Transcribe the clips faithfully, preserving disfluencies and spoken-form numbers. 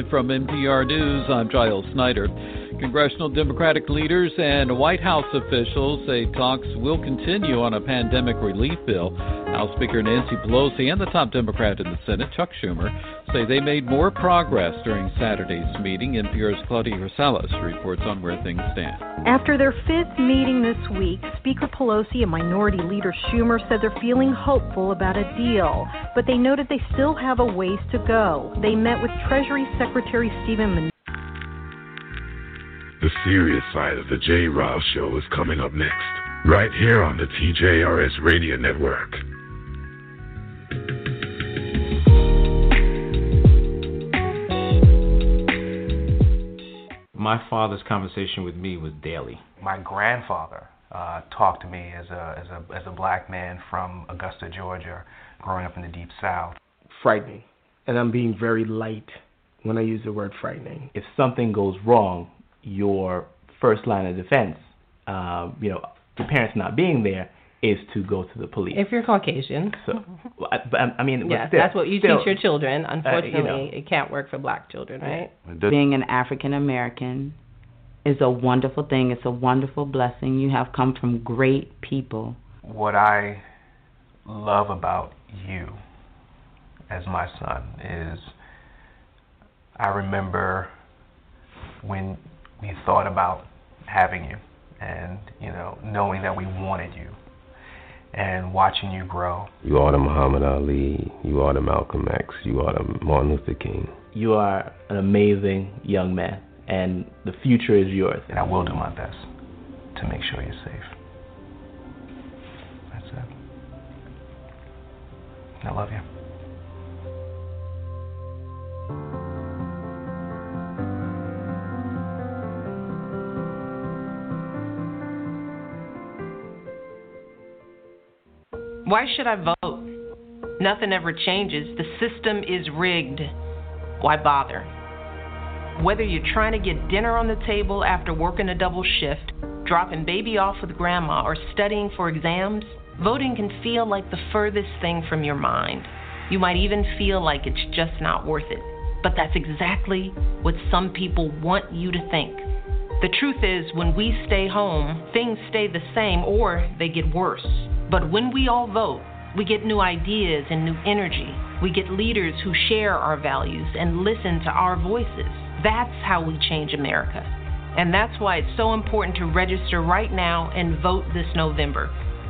Live from N P R News, I'm Giles Snyder. Congressional Democratic leaders and White House officials say talks will continue on a pandemic relief bill. House Speaker Nancy Pelosi and the top Democrat in the Senate, Chuck Schumer, say they made more progress during Saturday's meeting. N P R's Claudia Rosales reports on where things stand. After their fifth meeting this week, Speaker Pelosi and Minority Leader Schumer said they're feeling hopeful about a deal, but they noted they still have a ways to go. They met with Treasury Secretary Stephen Mnuchin. The serious side of the J. Riles Show is coming up next, right here on the T J R S Radio Network. My father's conversation with me was daily. My grandfather uh, talked to me as a, as a as a black man from Augusta, Georgia, growing up in the Deep South. Frightening, and I'm being very light when I use the word frightening. If something goes wrong, your first line of defense, uh, you know, your parents not being there, is to go to the police. If you're Caucasian. So, I, I mean, yes, still, that's what you still, teach your children. Unfortunately, uh, you know, it can't work for black children, right? Being an African American is a wonderful thing. It's a wonderful blessing. You have come from great people. What I love about you as my son is I remember when we thought about having you and, you know, knowing that we wanted you and watching you grow. You are the Muhammad Ali, you are the Malcolm X, you are the Martin Luther King. You are an amazing young man, and the future is yours. And I will do my best to make sure you're safe. That's it. I love you. Why should I vote? Nothing ever changes. The system is rigged. Why bother? Whether you're trying to get dinner on the table after working a double shift, dropping baby off with grandma, or studying for exams, voting can feel like the furthest thing from your mind. You might even feel like it's just not worth it. But that's exactly what some people want you to think. The truth is, when we stay home, things stay the same or they get worse. But when we all vote, we get new ideas and new energy. We get leaders who share our values and listen to our voices. That's how we change America. And that's why it's so important to register right now and vote this November.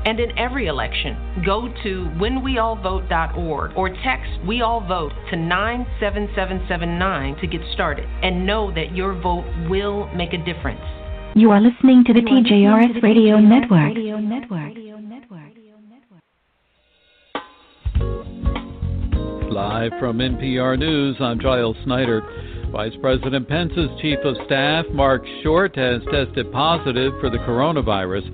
And in every election, go to when we all vote dot org or text We All Vote to nine seven seven seven nine to get started and know that your vote will make a difference. You are listening to the T J R S Radio Network. Radio Network. Live from N P R News, I'm Giles Snyder. Vice President Pence's Chief of Staff, Mark Short, has tested positive for the coronavirus.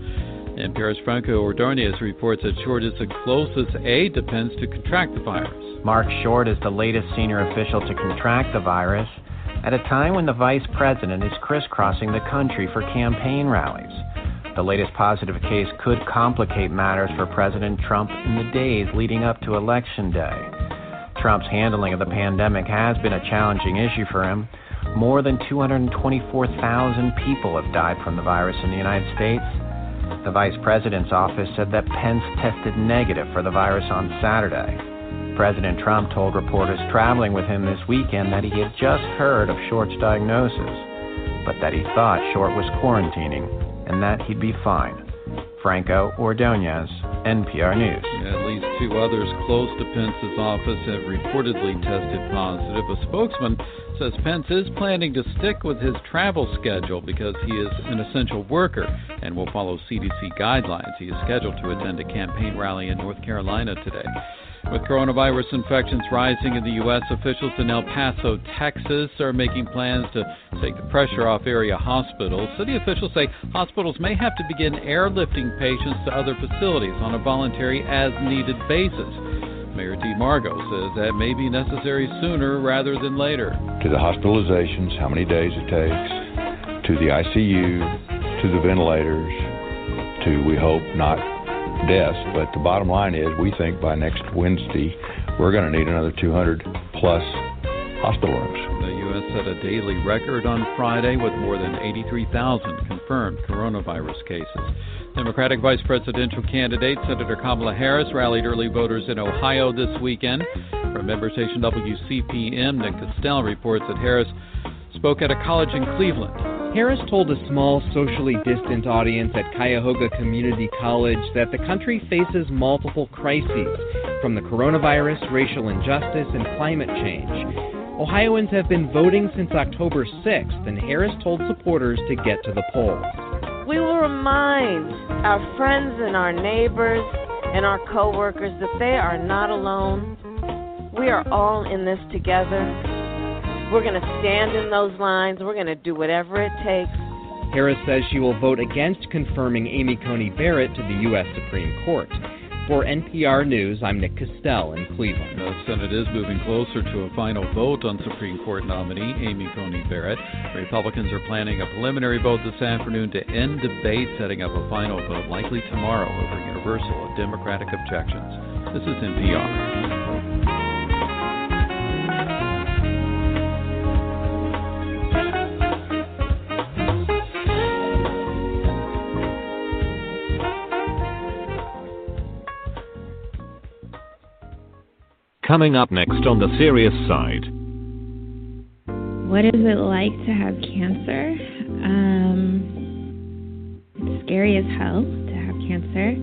N P R's Franco Ordonez reports that Short is the closest aide to Pence to contract the virus. Mark Short is the latest senior official to contract the virus at a time when the vice president is crisscrossing the country for campaign rallies. The latest positive case could complicate matters for President Trump in the days leading up to Election Day. Trump's handling of the pandemic has been a challenging issue for him. More than two hundred twenty-four thousand people have died from the virus in the United States. The vice president's office said that Pence tested negative for the virus on Saturday. President Trump told reporters traveling with him this weekend that he had just heard of Short's diagnosis, but that he thought Short was quarantining and that he'd be fine. Franco Ordonez, N P R News. At least two others close to Pence's office have reportedly tested positive. A spokesman says Pence is planning to stick with his travel schedule because he is an essential worker and will follow C D C guidelines. He is scheduled to attend a campaign rally in North Carolina today. With coronavirus infections rising in the U S, officials in El Paso, Texas, are making plans to take the pressure off area hospitals. City officials say hospitals may have to begin airlifting patients to other facilities on a voluntary, as-needed basis. Mayor Dee Margo says that may be necessary sooner rather than later. To the hospitalizations, how many days it takes, to the I C U, to the ventilators, to, we hope, not deaths, but the bottom line is we think by next Wednesday we're going to need another two hundred plus hospital rooms. The U S U S set a daily record on Friday with more than eighty-three thousand confirmed coronavirus cases. Democratic vice presidential candidate Senator Kamala Harris rallied early voters in Ohio this weekend. From member station W C P M, Nick Costell reports that Harris spoke at a college in Cleveland. Harris told a small, socially distant audience at Cuyahoga Community College that the country faces multiple crises, from the coronavirus, racial injustice, and climate change. Ohioans have been voting since October sixth, and Harris told supporters to get to the polls. We will remind our friends and our neighbors and our coworkers that they are not alone. We are all in this together. We're going to stand in those lines. We're going to do whatever it takes. Harris says she will vote against confirming Amy Coney Barrett to the U S Supreme Court. For N P R News, I'm Nick Costell in Cleveland. The Senate is moving closer to a final vote on Supreme Court nominee Amy Coney Barrett. Republicans are planning a preliminary vote this afternoon to end debate, setting up a final vote likely tomorrow over universal Democratic objections. This is N P R. Coming up next on the serious side. What is it like to have cancer? Um, it's scary as hell to have cancer.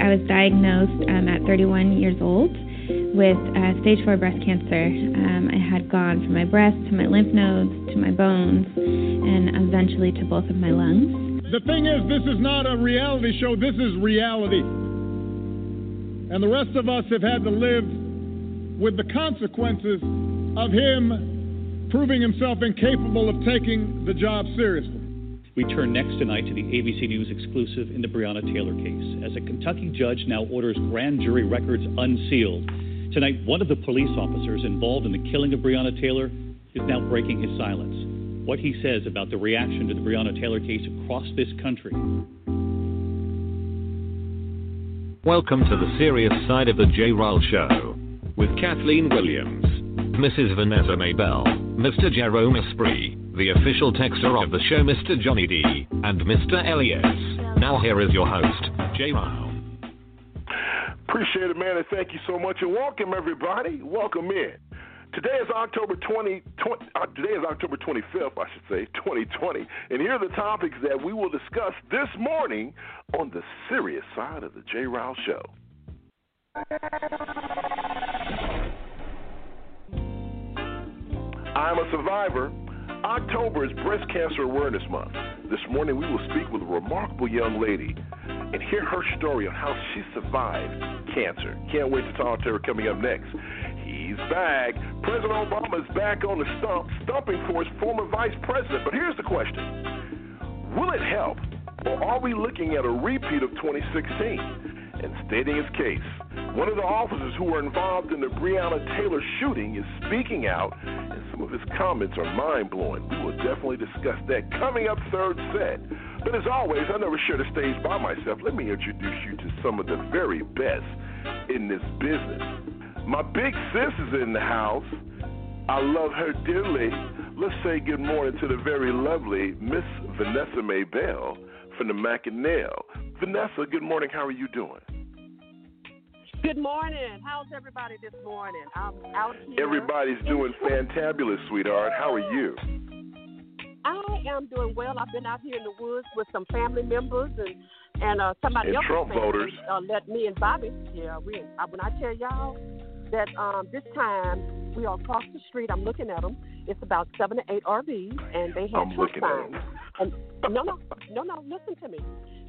I was diagnosed um, at thirty-one years old with uh, stage four breast cancer. Um, I had gone from my breast to my lymph nodes to my bones and eventually to both of my lungs. The thing is, this is not a reality show. This is reality. And the rest of us have had to live with the consequences of him proving himself incapable of taking the job seriously. We turn next tonight to the A B C News exclusive in the Breonna Taylor case, as a Kentucky judge now orders grand jury records unsealed. Tonight, one of the police officers involved in the killing of Breonna Taylor is now breaking his silence. What he says about the reaction to the Breonna Taylor case across this country. Welcome to the serious side of the J. Ryle Show. With Kathleen Williams, Missus Vanessa Maybell, Mister Jerome Esprit, the official texter of the show Mister Johnny D, and Mister Elias. Now here is your host, J. Ryle. Appreciate it, man, and thank you so much. And welcome, everybody. Welcome in. Today is October twentieth, twenty, uh, today is October twenty-fifth, I should say, twenty twenty. And here are the topics that we will discuss this morning on the serious side of the J. Ryle Show. I'm a survivor. October is Breast Cancer Awareness Month. This morning we will speak with a remarkable young lady and hear her story on how she survived cancer. Can't wait to talk to her coming up next. He's back. President Obama is back on the stump, stumping for his former vice president. But here's the question. Will it help, or are we looking at a repeat of twenty sixteen? And stating his case, one of the officers who were involved in the Breonna Taylor shooting is speaking out, and some of his comments are mind-blowing. We will definitely discuss that coming up third set. But as always, I never share the stage by myself. Let me introduce you to some of the very best in this business. My big sis is in the house. I love her dearly. Let's say good morning to the very lovely Miss Vanessa Maybell from the Mackinac. Vanessa, good morning. How are you doing? Good morning. How's everybody this morning? I'm out here. Everybody's doing fantabulous, sweetheart. How are you? I am doing well. I've been out here in the woods with some family members and, and uh, somebody else. Trump voters. Uh, let me and Bobby, yeah, we, I, when I tell y'all that um, this time we are across the street, I'm looking at them. It's about seven or eight R Vs, and they had Trump signs. And, no, no, no, no, listen to me.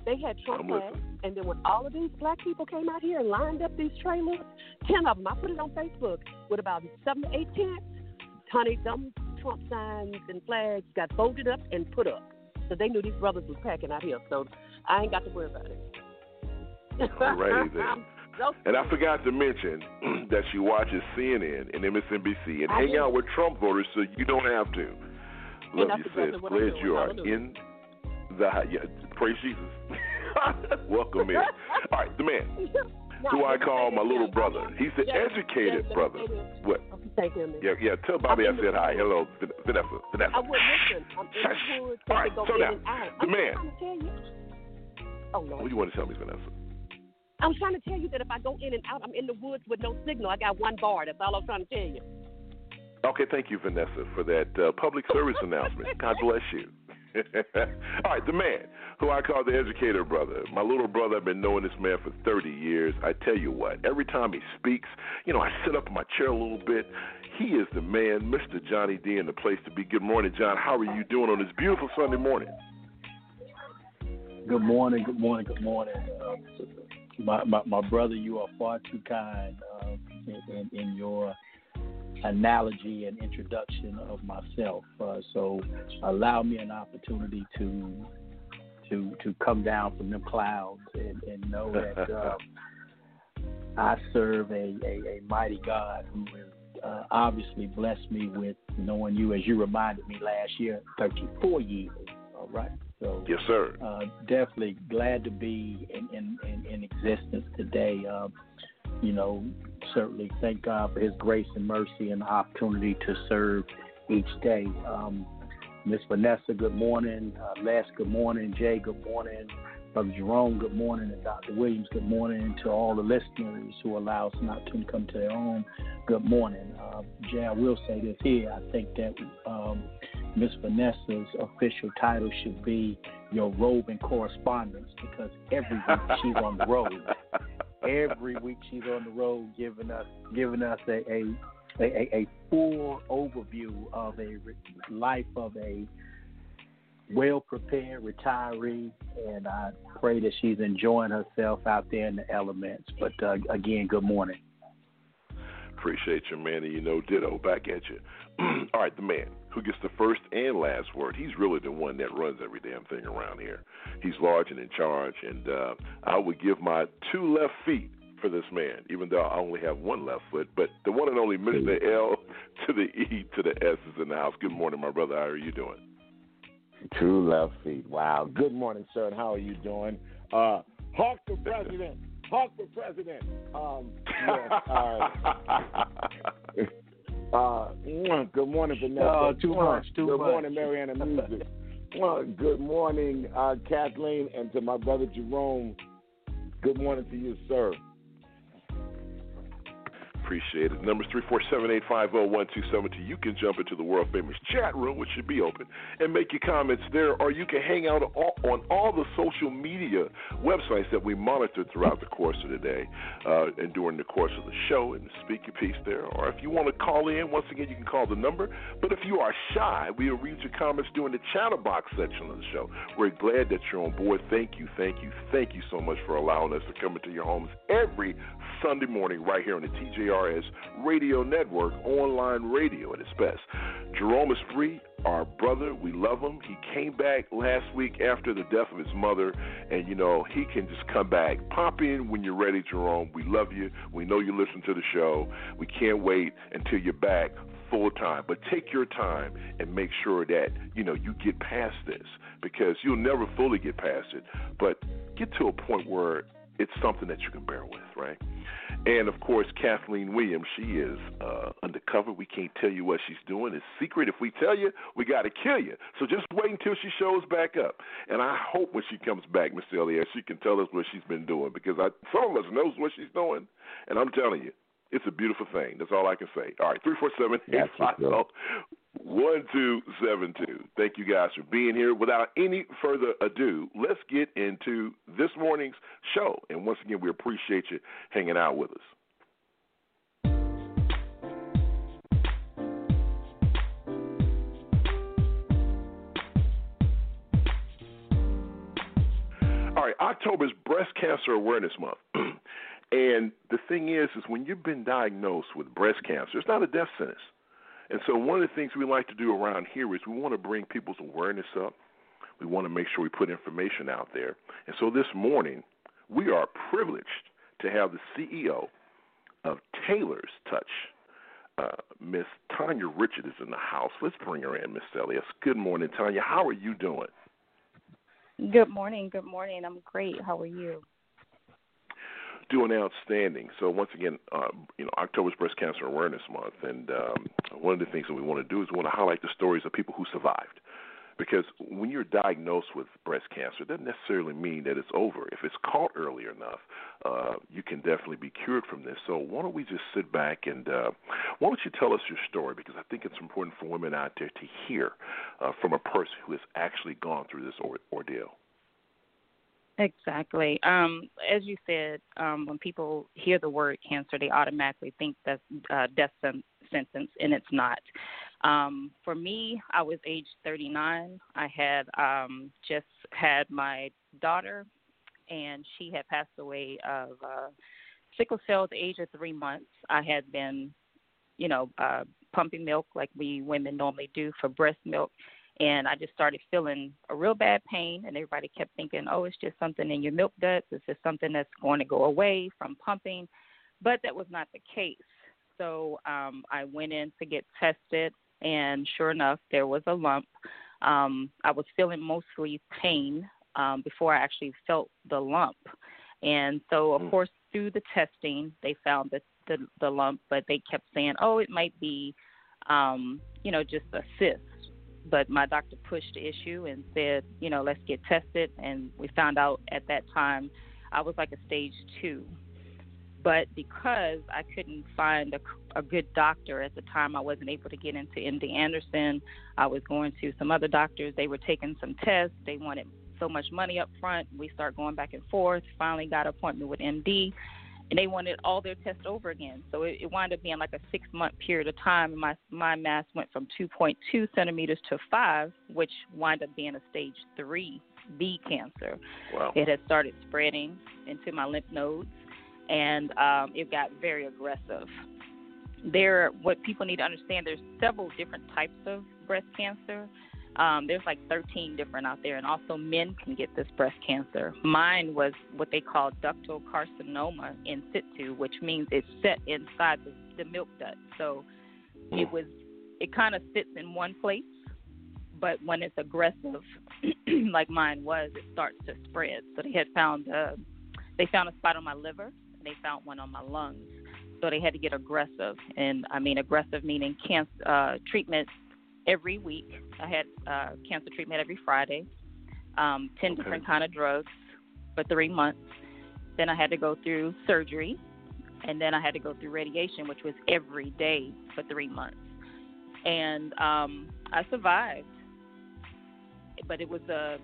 They had Trump signs, and then when all of these black people came out here and lined up these trailers, ten of them, I put it on Facebook, with about seven to eight tents, honey, them Trump signs and flags got folded up and put up. So they knew these brothers was packing out here, so I ain't got to worry about it. All righty then. And I forgot to mention that she watches C N N and M S N B C and I hang do. out with Trump voters, so you don't have to. Love you, sis. Glad you are in the yeah, praise Jesus. Welcome in. All right, the man who I call my little brother. He's the educated brother. What? Thank you, Amanda. Yeah, yeah. Tell Bobby I, I said hi. Hello, Vanessa. Vanessa. I would listen. I'm in the hood. All right, so now, the man. I'm trying to tell you. Oh, Lord. What do you want to tell me, Vanessa? I'm trying to tell you that if I go in and out, I'm in the woods with no signal. I got one bar. That's all I'm trying to tell you. Okay, thank you, Vanessa, for that uh, public service announcement. God bless you. All right, the man who I call the educator brother, my little brother. I've been knowing this man for thirty years. I tell you what, every time he speaks, you know, I sit up in my chair a little bit. He is the man, Mister Johnny D, in the place to be. Good morning, John. How are you doing on this beautiful Sunday morning? Good morning, good morning, good morning. Um, my, my, my brother, you are far too kind uh, in, in, in your analogy and introduction of myself. Uh, so allow me an opportunity to to to come down from them clouds and, and know that uh, I serve a, a, a mighty God who has uh, obviously blessed me with knowing you, as you reminded me last year, thirty-four years. All right. So, yes, sir. Uh, definitely glad to be in, in, in, in existence today. Uh, you know, certainly thank God for his grace and mercy and the opportunity to serve each day. Um, Miss Vanessa, good morning. Uh, Les, good morning. Jay, good morning. Brother Jerome, good morning. And Doctor Williams, good morning. And to all the listeners who allow us not to come to their own, good morning. Uh, Jay, I will say this here. I think that um, Miss Vanessa's official title should be your robe and correspondence, because every week she's on the road. Every week she's on the road giving us giving us a a, a, a full overview of a re- life of a well-prepared retiree, and I pray that she's enjoying herself out there in the elements. But, uh, again, good morning. Appreciate you, man, and you know, ditto, back at you. All right, the man who gets the first and last word. He's really the one that runs every damn thing around here. He's large and in charge, and uh, I would give my two left feet for this man, even though I only have one left foot. But the one and only Mister L to the E to the S is in the house. Good morning, my brother. How are you doing? Two left feet. Wow. Good morning, sir, and how are you doing? Uh, Hawk the president. Hawk the president. Um, yeah, uh, Uh, good morning, Vanessa. Uh, too much, too good much. Morning, Mariana Music. uh, good morning, uh, Kathleen, and to my brother Jerome. Good morning to you, sir. Appreciate it. Number's three four seven, eight five zero, one two seven two. You can jump into the world famous chat room, which should be open, and make your comments there, or you can hang out all, on all the social media websites that we monitor throughout the course of the day uh, and during the course of the show, and speak your piece there. Or if you want to call in, once again, you can call the number. But if you are shy, we will read your comments during the chatterbox section of the show. We're glad that you're on board. Thank you, thank you, thank you so much for allowing us to come into your homes every Sunday morning right here on the T J R Radio Network, online radio at its best. Jerome is free, our brother. We love him. He came back last week after the death of his mother, and, you know, he can just come back. Pop in when you're ready, Jerome. We love you. We know you listen to the show. We can't wait until you're back full time. But take your time and make sure that, you know, you get past this, because you'll never fully get past it. But get to a point where it's something that you can bear with, right? And, of course, Kathleen Williams, she is uh, undercover. We can't tell you what she's doing. It's secret. If we tell you, we got to kill you. So just wait until she shows back up. And I hope when she comes back, Mister Elliott, she can tell us what she's been doing, because I, some of us knows what she's doing. And I'm telling you, it's a beautiful thing. That's all I can say. All right, three four seven, eight five zero, one two seven two. Thank you guys for being here. Without any further ado, let's get into this morning's show. And once again, we appreciate you hanging out with us. All right, October is Breast Cancer Awareness Month. And the thing is, is when you've been diagnosed with breast cancer, it's not a death sentence. And so one of the things we like to do around here is we want to bring people's awareness up. We want to make sure we put information out there. And so this morning, we are privileged to have the C E O of Taylor's Touch, uh, Miss Tanya Richard, is in the house. Let's bring her in, Miss Elias. Good morning, Tanya. How are you doing? Good morning. Good morning. I'm great. How are you? doing outstanding. So once again, uh, you know, October's Breast Cancer Awareness Month, and um, one of the things that we want to do is we want to highlight the stories of people who survived. Because when you're diagnosed with breast cancer, it doesn't necessarily mean that it's over. If it's caught early enough, uh, you can definitely be cured from this. So why don't we just sit back and uh, why don't you tell us your story? Because I think it's important for women out there to hear uh, from a person who has actually gone through this or- ordeal. Exactly. Um, as you said, um, when people hear the word cancer, they automatically think that's uh, death sen- sentence, and it's not. Um, for me, I was age thirty-nine. I had um, just had my daughter, and she had passed away of uh, sickle cell at the age of three months. I had been, you know, uh, pumping milk like we women normally do for breast milk, and I just started feeling a real bad pain, and everybody kept thinking, oh, it's just something in your milk ducts. It's just something that's going to go away from pumping, but that was not the case. So um, I went in to get tested. And sure enough, there was a lump. Um, I was feeling mostly pain um, before I actually felt the lump. And so, of course, through the testing, they found the, the, the lump, but they kept saying, oh, it might be, um, you know, just a cyst. But my doctor pushed the issue and said, you know, let's get tested. And we found out at that time I was like a stage two. But because I couldn't find a, a good doctor at the time, I wasn't able to get into M D Anderson. I was going to some other doctors. They were taking some tests. They wanted so much money up front. We started going back and forth, finally got an appointment with M D, and they wanted all their tests over again. So it, it wound up being like a six-month period of time. My, my mass went from two point two centimeters to five, which wound up being a stage three B cancer. Wow. It had started spreading into my lymph nodes. And um, it got very aggressive. There, what people need to understand, there's several different types of breast cancer. Um, there's like thirteen different out there, and also men can get this breast cancer. Mine was what they call ductal carcinoma in situ, which means it's set inside the, the milk duct. So it was, it kind of sits in one place, but when it's aggressive, like mine was, it starts to spread. So they had found a, they found a spot on my liver. They found one on my lungs, so they had to get aggressive, and I mean aggressive meaning cancer uh, treatment every week. I had uh, cancer treatment every Friday, um, ten okay. different kind of drugs for three months. Then I had to go through surgery, and then I had to go through radiation, which was every day for three months. And um, I survived, but it was a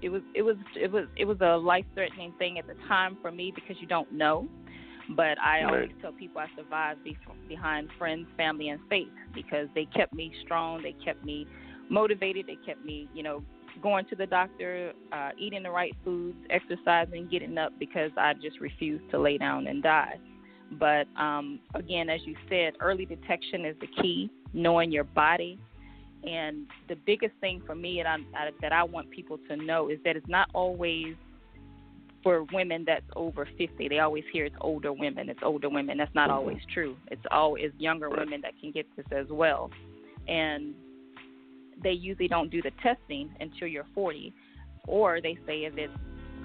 It was it was it was it was a life-threatening thing at the time for me because you don't know. But I right. always tell people I survived behind friends, family, and faith because they kept me strong, they kept me motivated, they kept me, you know, going to the doctor, uh, eating the right foods, exercising, getting up because I just refused to lay down and die. But um, again, as you said, early detection is the key. Knowing your body. And the biggest thing for me and I, I, that I want people to know is that it's not always for women that's over fifty. They always hear it's older women, it's older women. That's not always true. It's always younger women that can get this as well. And they usually don't do the testing until you're forty. Or they say if it's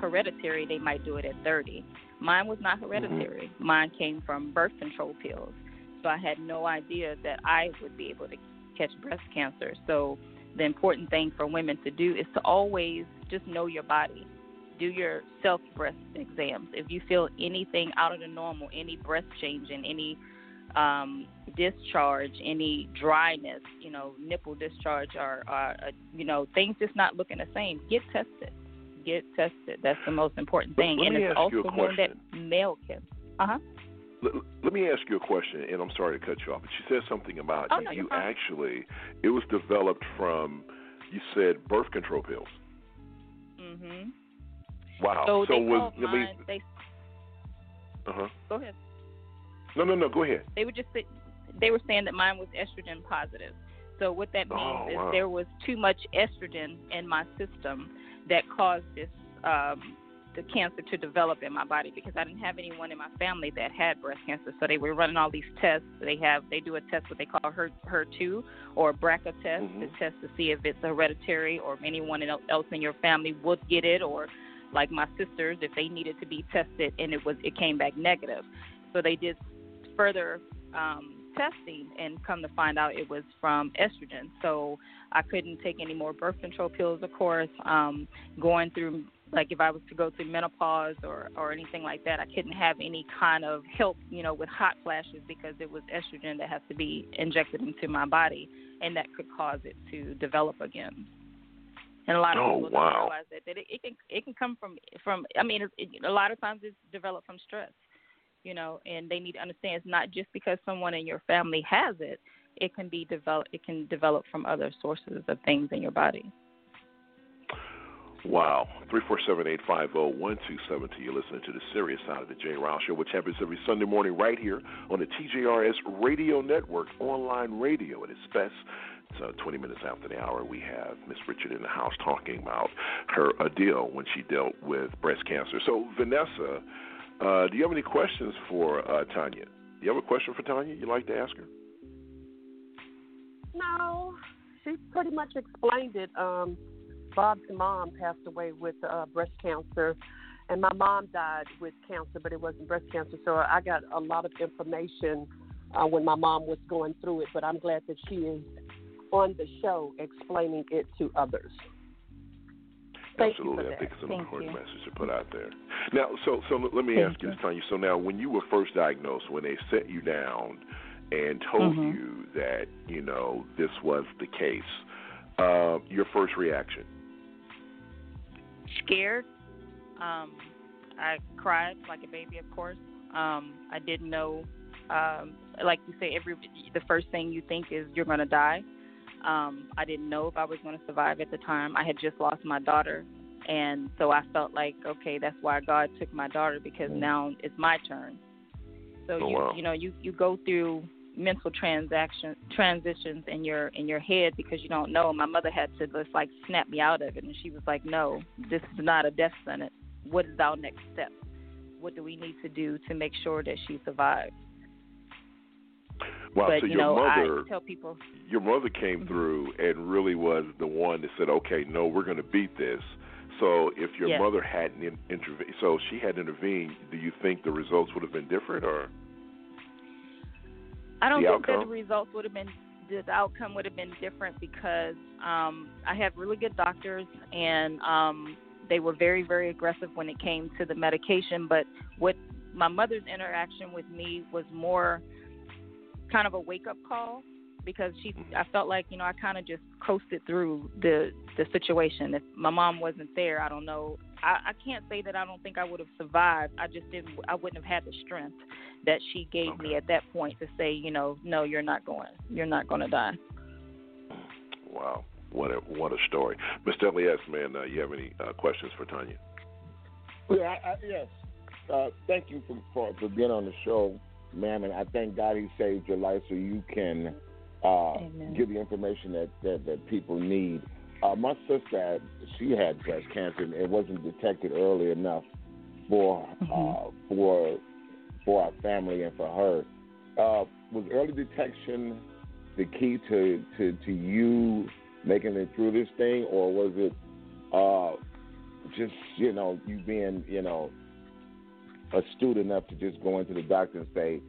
hereditary, they might do it at thirty. Mine was not hereditary. Mine came from birth control pills. So I had no idea that I would be able to catch breast cancer. So the important thing for women to do is to always just know your body. Do your self breast exams. If you feel anything out of the normal, any breast changing, any um, discharge, any dryness, you know, nipple discharge, or, or uh, you know, things just not looking the same, get tested. Get tested. That's the most important thing. Let, let and it's also one that male can. Uh huh. Let me ask you a question, and I'm sorry to cut you off, but she said something about oh, no, you actually, it was developed from, you said, birth control pills. Mm-hmm. Wow. So, so they was, I mean, they, uh-huh. Go ahead. No, no, no, go ahead. They were, just, they were saying that mine was estrogen positive. So what that means oh, is wow. there was too much estrogen in my system that caused this um the cancer to develop in my body because I didn't have anyone in my family that had breast cancer. So they were running all these tests. They have they do a test what they call H E R two or a BRCA test, mm-hmm. the test to see if it's hereditary or if anyone else in your family would get it or like my sisters, if they needed to be tested and it was it came back negative. So they did further um, testing, and come to find out it was from estrogen. So I couldn't take any more birth control pills, of course. Um, going through, like if I was to go through menopause or, or anything like that, I couldn't have any kind of help, you know, with hot flashes, because it was estrogen that has to be injected into my body, and that could cause it to develop again. And a lot of oh, people wow. don't realize that, that it, it can it can come from, from I mean, it, it, a lot of times it's developed from stress. You know, and they need to understand it's not just because someone in your family has it. It can be developed. It can develop from other sources of things in your body. Wow. three four seven, eight five zero, one two seven two. You're listening to the Serious Side of the Jay Ryle Show, which happens every Sunday morning right here on the T J R S Radio Network, online radio at its best. So twenty minutes after the hour, we have Miss Richard in the house talking about her ordeal when she dealt with breast cancer. So, Vanessa, Uh, do you have any questions for uh, Tanya? Do you have a question for Tanya you'd like to ask her? No. She pretty much explained it. Um, Bob's mom passed away with uh, breast cancer, and my mom died with cancer, but it wasn't breast cancer. So I got a lot of information uh, when my mom was going through it, but I'm glad that she is on the show explaining it to others. Thank Absolutely, I think it's an Thank important you. message to put out there. Now, so so let me Thank ask you this, Tanya. So now, when you were first diagnosed, when they set you down and told mm-hmm. you that, you know, this was the case, uh, your first reaction? Scared. Um, I cried like a baby, of course. Um, I didn't know, um, like you say, every the first thing you think is you're going to die. Um, I didn't know if I was going to survive at the time. I had just lost my daughter, and so I felt like, okay, that's why God took my daughter, because now it's my turn. So oh, you, wow. you know, you, you go through mental transaction transitions in your in your head because you don't know. My mother had to just like snap me out of it, and she was like, "No, this is not a death sentence. What is our next step? What do we need to do to make sure that she survives?" Wow, but, so you your know, mother, I tell people, your mother came mm-hmm. through and really was the one that said, okay, no, we're going to beat this. So if your yes. mother hadn't intervened, so she had intervened, do you think the results would have been different? Or I don't the think outcome? that the results would have been, the outcome would have been different, because um, I have really good doctors, and um, they were very, very aggressive when it came to the medication. But what my mother's interaction with me was more kind of a wake-up call, because she, I felt like, you know, I kind of just coasted through the the situation. If my mom wasn't there, I don't know. I, I can't say that I don't think I would have survived. I just didn't, I wouldn't have had the strength that she gave okay. me at that point to say, you know, no, you're not going. You're not going to die. Wow. What a, what a story. Miz Dudley S., man, uh, you have any uh, questions for Tanya? Yeah, I, I, yes. Uh, thank you for, for, for being on the show, ma'am, and I thank God He saved your life so you can uh, give the information that, that, that people need. Uh, my sister, she had breast cancer, and it wasn't detected early enough for mm-hmm. uh, for for our family and for her. Uh, was early detection the key to, to, to you making it through this thing, or was it uh, just, you know, you being, you know, astute enough to just go into the doctor and say,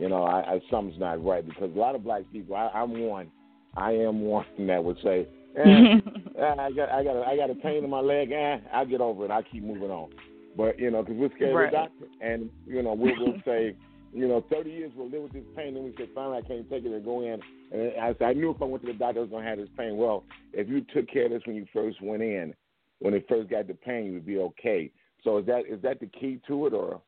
you know, I, I, something's not right? Because a lot of black people, I, I'm one, I am one that would say, eh, I got, I got, a, I got a pain in my leg. Eh, I'll get over it. I keep moving on. But you know, because we're scared right. of the doctor, and you know, we will say, you know, thirty years we'll live with this pain, and we say, finally, I can't take it, and go in. And I said, I knew if I went to the doctor, I was gonna have this pain. Well, if you took care of this when you first went in, when it first got the pain, you would be okay. So is that is that the key to it, or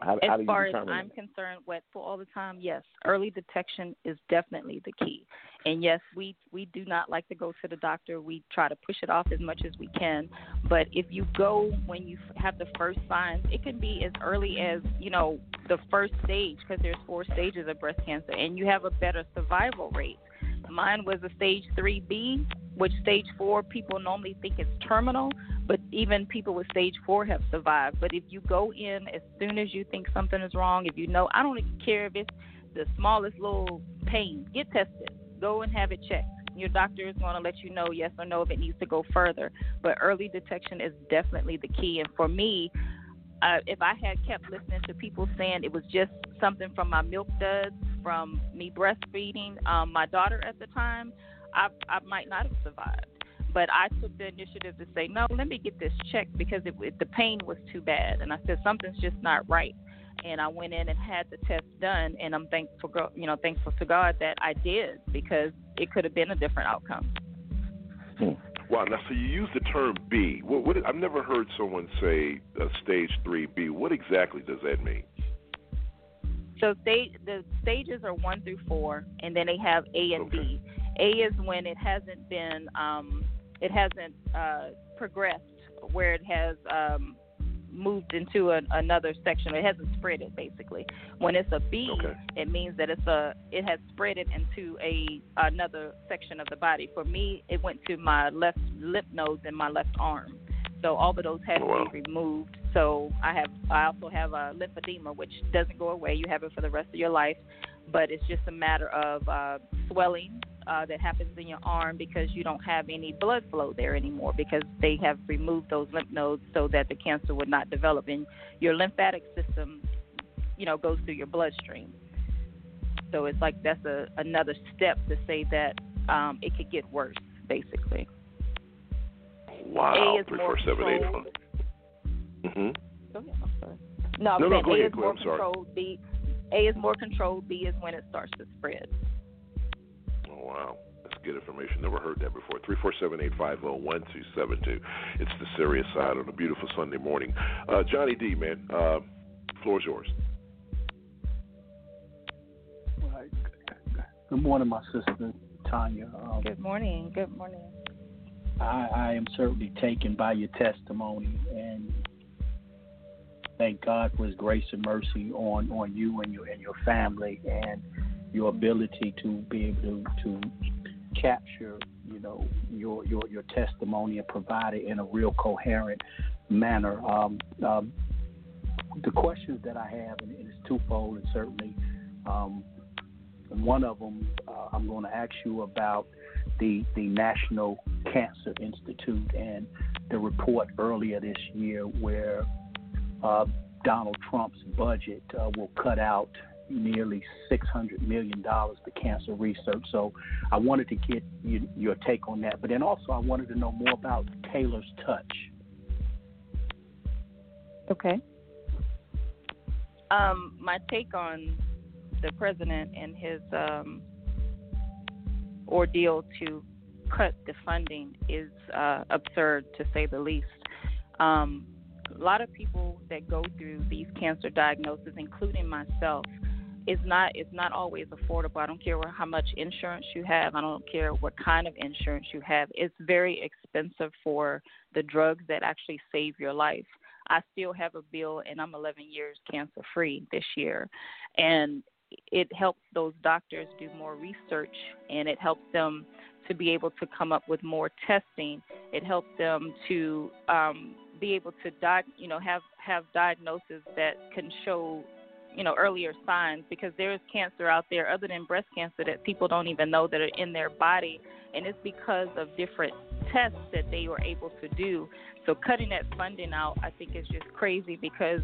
how, how do you determine? As far as I'm concerned, what for all the time, yes, early detection is definitely the key. And yes, we we do not like to go to the doctor. We try to push it off as much as we can. But if you go when you have the first signs, it can be as early as, you know, the first stage, because there's four stages of breast cancer, and you have a better survival rate. Mine was a stage three B, which stage four people normally think is terminal, but even people with stage four have survived. But if you go in as soon as you think something is wrong, if you know, I don't care if it's the smallest little pain, get tested. Go and have it checked. Your doctor is going to let you know yes or no if it needs to go further. But early detection is definitely the key. And for me, uh, if I had kept listening to people saying it was just something from my milk duds, from me breastfeeding um, my daughter at the time, I, I might not have survived. But I took the initiative to say, no, let me get this checked because it, it, the pain was too bad. And I said, something's just not right. And I went in and had the test done, and I'm thankful, you know, thankful to God that I did, because it could have been a different outcome. Hmm. Wow. Now, so you used the term B. What, what, I've never heard someone say uh, stage three B. What exactly does that mean? So they, the stages are one through four, and then they have A and okay. B. A is when it hasn't been, um, it hasn't uh, progressed where it has. Um, moved into a, another section. It hasn't spread it, basically. When it's a B, okay. it means that it's a it has spread it into a another section of the body. For me, it went to my left lip node and my left arm. So all of those had oh, wow. to be removed. So I have I also have a lymphedema, which doesn't go away. You have it for the rest of your life, but it's just a matter of uh, swelling Uh, that happens in your arm because you don't have any blood flow there anymore, because they have removed those lymph nodes so that the cancer would not develop. And your lymphatic system, you know, goes through your bloodstream. So it's like that's a, another step to say that um, it could get worse, basically. Wow. three four seven eight one Mm-hmm. Go ahead. I'm sorry. No, I'm no, saying no, A ahead, is more ahead, controlled. B, A is more controlled. B is when it starts to spread. Wow, that's good information. Never heard that before. three four seven, eight five zero, one two seven two It's the serious side on a beautiful Sunday morning. Uh, Johnny D, man, uh, floor is yours. Right. Good morning, my sister Tanya. Um, good morning. Good morning. I, I am certainly taken by your testimony, and thank God for His grace and mercy on, on you and your and your family and your ability to be able to, to capture, you know, your, your your testimony and provide it in a real coherent manner. Um, um, the questions that I have, and it's twofold, and certainly um, one of them uh, I'm going to ask you about the the National Cancer Institute and the report earlier this year where uh, Donald Trump's budget uh, will cut out nearly six hundred million dollars to cancer research. So I wanted to get you, your take on that. But then also I wanted to know more about Taylor's Touch. Okay. Um, my take on the president and his um, ordeal to cut the funding is uh, absurd, to say the least. Um, a lot of people that go through these cancer diagnoses, including myself, It's not it's not always affordable. I don't care how much insurance you have. I don't care what kind of insurance you have. It's very expensive for the drugs that actually save your life. I still have a bill, and I'm eleven years cancer-free this year. And it helps those doctors do more research, and it helps them to be able to come up with more testing. It helps them to um, be able to di- you know, have, have diagnoses that can show you know, earlier signs, because there is cancer out there other than breast cancer that people don't even know that are in their body. And it's because of different tests that they were able to do. So cutting that funding out, I think, is just crazy, because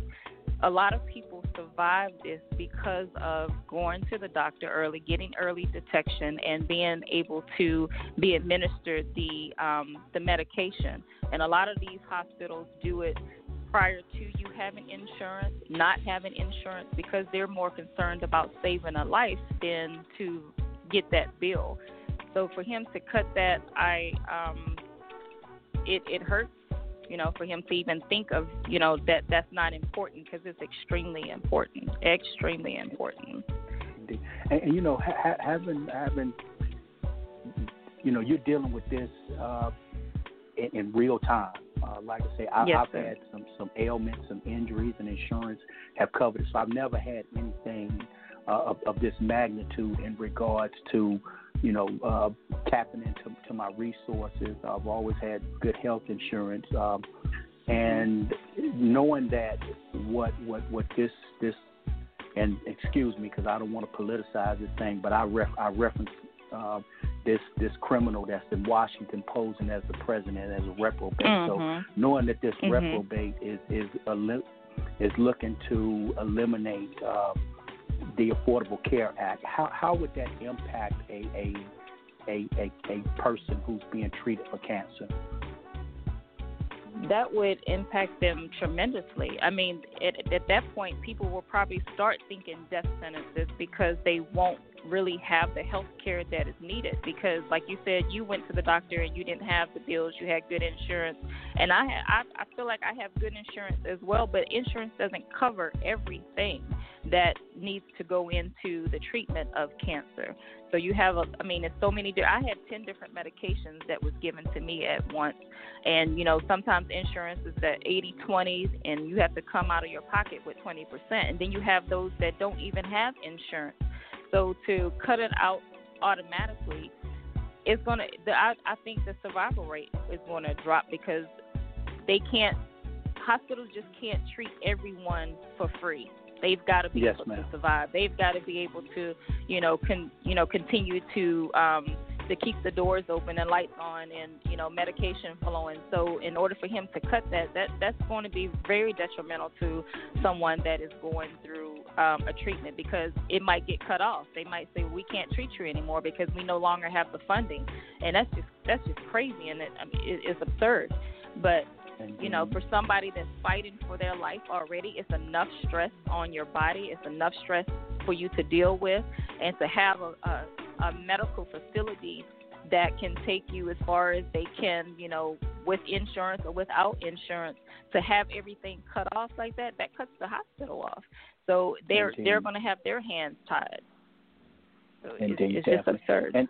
a lot of people survive this because of going to the doctor early, getting early detection, and being able to be administered the, um, the medication. And a lot of these hospitals do it prior to you having insurance, not having insurance, because they're more concerned about saving a life than to get that bill. So for him to cut that, I um, it it hurts, you know, for him to even think of, you know, that that's not important, because it's extremely important, extremely important. Indeed. And, and you know, ha- having having, you know, you're dealing with this uh, in, in real time. Uh, like I say, I, yes, I've sir. had some, some ailments, some injuries, and insurance have covered it. So I've never had anything uh, of, of this magnitude in regards to, you know, uh, tapping into to my resources. I've always had good health insurance. Um, and knowing that what what, what this, this, and excuse me, because I don't want to politicize this thing, but I, ref, I reference uh, this this criminal that's in Washington posing as the president as a reprobate. Mm-hmm. So knowing that this mm-hmm. reprobate is is elim- is looking to eliminate uh, the Affordable Care Act, how how would that impact a a a, a, a person who's being treated for cancer? That would impact them tremendously. I mean, at, at that point, people will probably start thinking death sentences because they won't really have the health care that is needed. Because, like you said, you went to the doctor and you didn't have the bills, you had good insurance. And I, I, I feel like I have good insurance as well, but insurance doesn't cover everything that needs to go into the treatment of cancer. So you have, a, I mean, it's so many. I had ten different medications that was given to me at once. And, you know, sometimes insurance is at eighty twenty, and you have to come out of your pocket with twenty percent. And then you have those that don't even have insurance. So to cut it out automatically, it's going to, I, I think the survival rate is going to drop because they can't, hospitals just can't treat everyone for free. They've got to be yes, able ma'am. to survive. They've got to be able to, you know, con, you know, continue to um, to keep the doors open and lights on, and you know, medication flowing. So, in order for him to cut that, that that's going to be very detrimental to someone that is going through um, a treatment, because it might get cut off. They might say, "We can't treat you anymore because we no longer have the funding," and that's just that's just crazy, and it, I mean, it, it's absurd, but. You know, for somebody that's fighting for their life already, it's enough stress on your body. It's enough stress for you to deal with, and to have a, a, a medical facility that can take you as far as they can, you know, with insurance or without insurance, to have everything cut off like that, that cuts the hospital off. So they're Indeed. they're going to have their hands tied. So Indeed, it's, it's just absurd. And,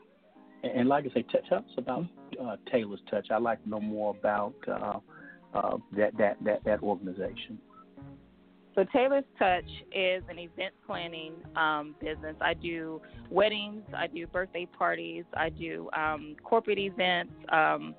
and like I say, tell us about uh, Taylor's Touch. I'd like to know more about uh, Uh, that, that, that, that organization. So Taylor's Touch is an event planning um, business. I do weddings, I do birthday parties, I do um, corporate events, um,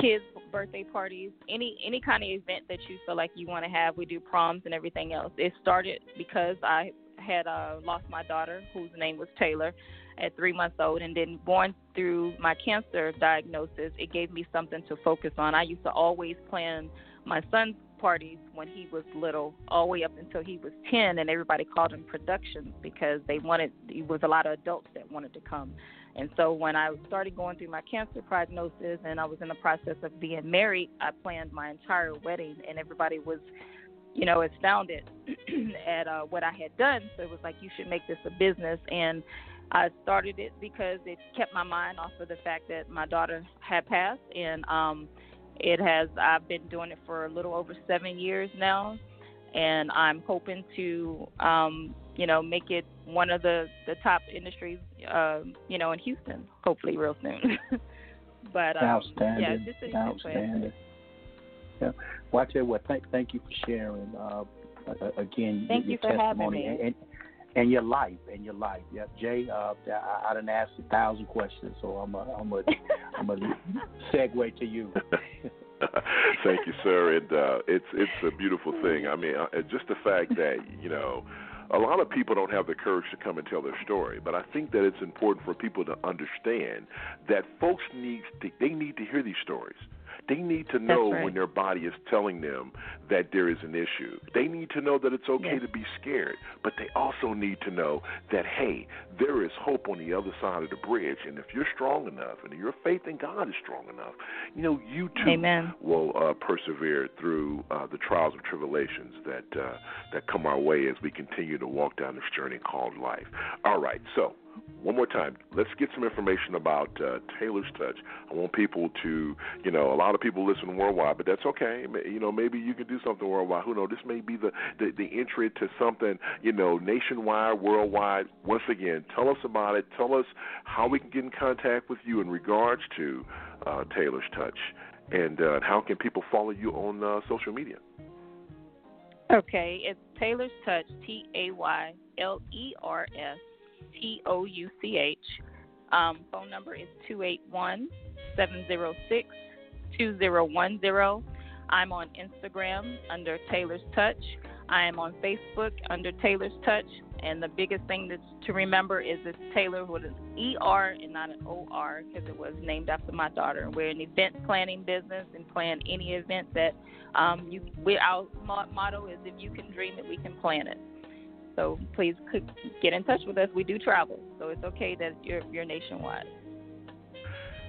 kids' birthday parties, any any kind of event that you feel like you want to have. We do proms and everything else. It started because I had uh, lost my daughter, whose name was Taylor, at three months old, and then going through my cancer diagnosis, it gave me something to focus on. I used to always plan my son's parties when he was little, all the way up until he was ten, and everybody called him productions because they wanted, it was a lot of adults that wanted to come. And so when I started going through my cancer prognosis and I was in the process of being married, I planned my entire wedding, and everybody was, you know, astounded at uh, what I had done. So it was like, you should make this a business. And I started it because it kept my mind off of the fact that my daughter had passed, and um, it has. I've been doing it for a little over seven years now, and I'm hoping to, um, you know, make it one of the, the top industries, uh, you know, in Houston, hopefully real soon. but um, outstanding, yeah, just an outstanding. Yeah. Well, I tell you what, thank thank you for sharing. Uh, again, thank your, you for testimony. having me. And, And your life, and your life. Yeah, Jay, uh, I, I done asked a thousand questions, so I'm a, I'm a, I'm a segue to you. Thank you, sir. And uh, it's it's a beautiful thing. I mean, uh, just the fact that, you know, a lot of people don't have the courage to come and tell their story, but I think that it's important for people to understand that folks need to, they need to hear these stories. They need to know right. when their body is telling them that there is an issue. They need to know that it's okay yes. to be scared, but they also need to know that, hey, there is hope on the other side of the bridge, and if you're strong enough and your faith in God is strong enough, you know, you too Amen. will uh, persevere through uh, the trials and tribulations that uh, that come our way as we continue to walk down this journey called life. All right, so. One more time, let's get some information about uh, Taylor's Touch. I want people to, you know, a lot of people listen worldwide, but that's okay. You know, maybe you can do something worldwide. Who knows? This may be the, the, the entry to something, you know, nationwide, worldwide. Once again, tell us about it. Tell us how we can get in contact with you in regards to uh, Taylor's Touch, and uh, how can people follow you on uh, social media? Okay, it's Taylor's Touch, T A Y L E R S. T O U C H. Um, phone number is two eight one, seven zero six, two zero one zero. I'm on Instagram under Taylor's Touch. I am on Facebook under Taylor's Touch, and the biggest thing that's to remember is it's Taylor with an E R and not an O R, because it was named after my daughter. We're an event planning business and plan any event that um, you. We, our motto is, if you can dream it, we can plan it. So please get in touch with us. We do travel, so it's okay that you're, you're nationwide.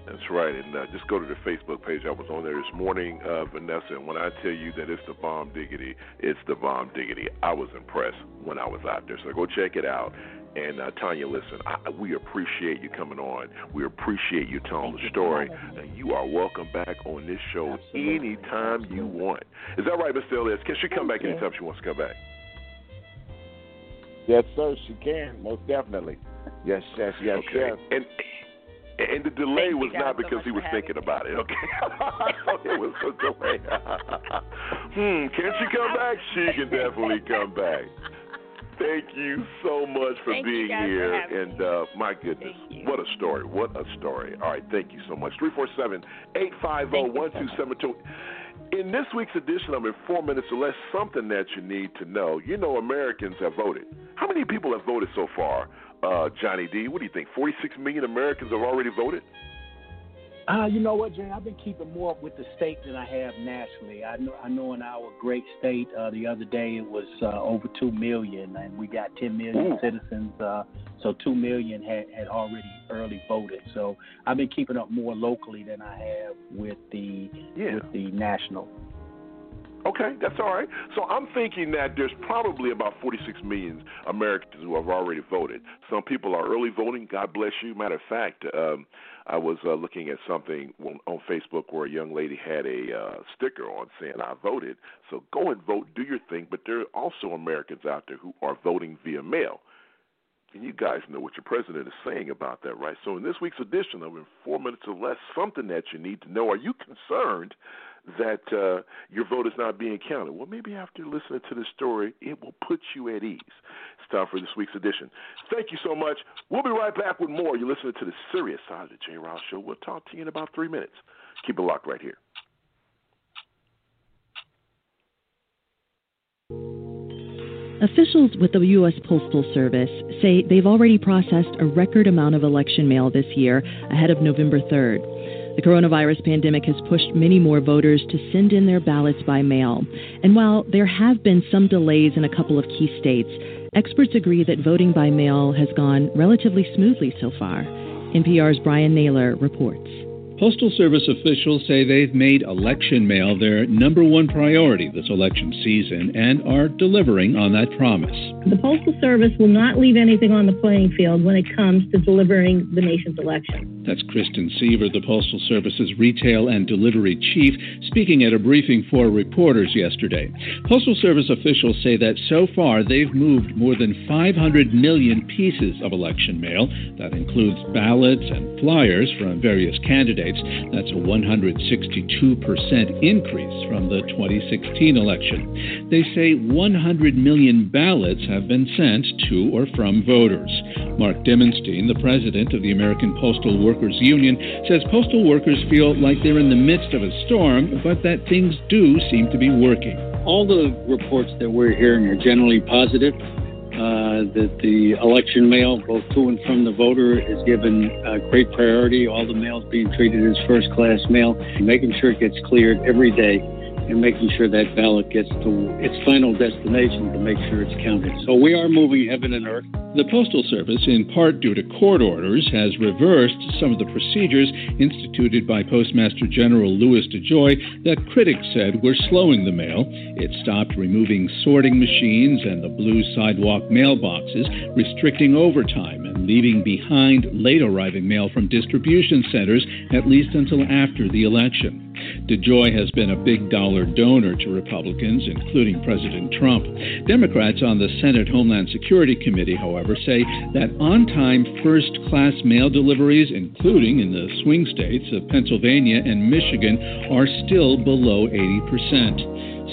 That's right, and uh, just go to the Facebook page. I was on there this morning, uh, Vanessa, and when I tell you that it's the bomb diggity, it's the bomb diggity. I was impressed when I was out there, so go check it out. And, uh, Tanya, listen, I, we appreciate you coming on. We appreciate you telling Thank the story. And you are welcome back on this show Absolutely. anytime Absolutely. you want. Is that right, Miz Ellis? Can she come Thank back you. anytime she wants to come back? Yes, sir, she can, most definitely. Yes, yes, yes, okay. yes. And, And the delay was not because he was thinking about it, okay? It was a delay. hmm, can she come back? She can definitely come back. Thank you so much for thank being here. For and, uh, my goodness, what a story. What a story. All right, thank you so much. three four seven, eight five zero, one two seven two. In this week's edition of In Four Minutes or Less, something that you need to know. You know, Americans have voted. How many people have voted so far? Uh, Johnny D, what do you think? forty-six million Americans have already voted? Uh, you know what, Jane? I've been keeping more up with the state than I have nationally. I know, I know in our great state uh, the other day it was uh, over two million, and we got ten million Ooh. citizens. Uh, so two million had, had already early voted. So I've been keeping up more locally than I have with the yeah. with the national. Okay, that's all right. So I'm thinking that there's probably about forty-six million Americans who have already voted. Some people are early voting. God bless you. Matter of fact, um, I was uh, looking at something on Facebook where a young lady had a uh, sticker on saying, I voted. So go and vote. Do your thing. But there are also Americans out there who are voting via mail. And you guys know what your president is saying about that, right? So in this week's edition of In Four Minutes or Less, something that you need to know. Are you concerned that uh, your vote is not being counted? Well, maybe after listening to this story, it will put you at ease. It's time for this week's edition. Thank you so much. We'll be right back with more. You're listening to the serious side of the J. Rouse Show. We'll talk to you in about three minutes. Keep it locked right here. Officials with the U S. Postal Service say they've already processed a record amount of election mail this year ahead of November third. The coronavirus pandemic has pushed many more voters to send in their ballots by mail. And while there have been some delays in a couple of key states, experts agree that voting by mail has gone relatively smoothly so far. N P R's Brian Naylor reports. Postal Service officials say they've made election mail their number one priority this election season and are delivering on that promise. The Postal Service will not leave anything on the playing field when it comes to delivering the nation's election. That's Kristen Seaver, the Postal Service's retail and delivery chief, speaking at a briefing for reporters yesterday. Postal Service officials say that so far they've moved more than five hundred million pieces of election mail. That includes ballots and flyers from various candidates. That's a one hundred sixty-two percent increase from the twenty sixteen election. They say one hundred million ballots have been sent to or from voters. Mark Dimenstein, the president of the American Postal Workers Union, says postal workers feel like they're in the midst of a storm, but that things do seem to be working. All the reports that we're hearing are generally positive. Uh, that the election mail, both to and from the voter, is given uh, great priority. All the mail is being treated as first-class mail, making sure it gets cleared every day and making sure that ballot gets to its final destination to make sure it's counted. So we are moving heaven and earth. The Postal Service, in part due to court orders, has reversed some of the procedures instituted by Postmaster General Louis DeJoy that critics said were slowing the mail. It stopped removing sorting machines and the blue sidewalk mailboxes, restricting overtime and leaving behind late-arriving mail from distribution centers, at least until after the election. DeJoy has been a big-dollar donor to Republicans, including President Trump. Democrats on the Senate Homeland Security Committee, however, say that on-time first-class mail deliveries, including in the swing states of Pennsylvania and Michigan, are still below eighty percent.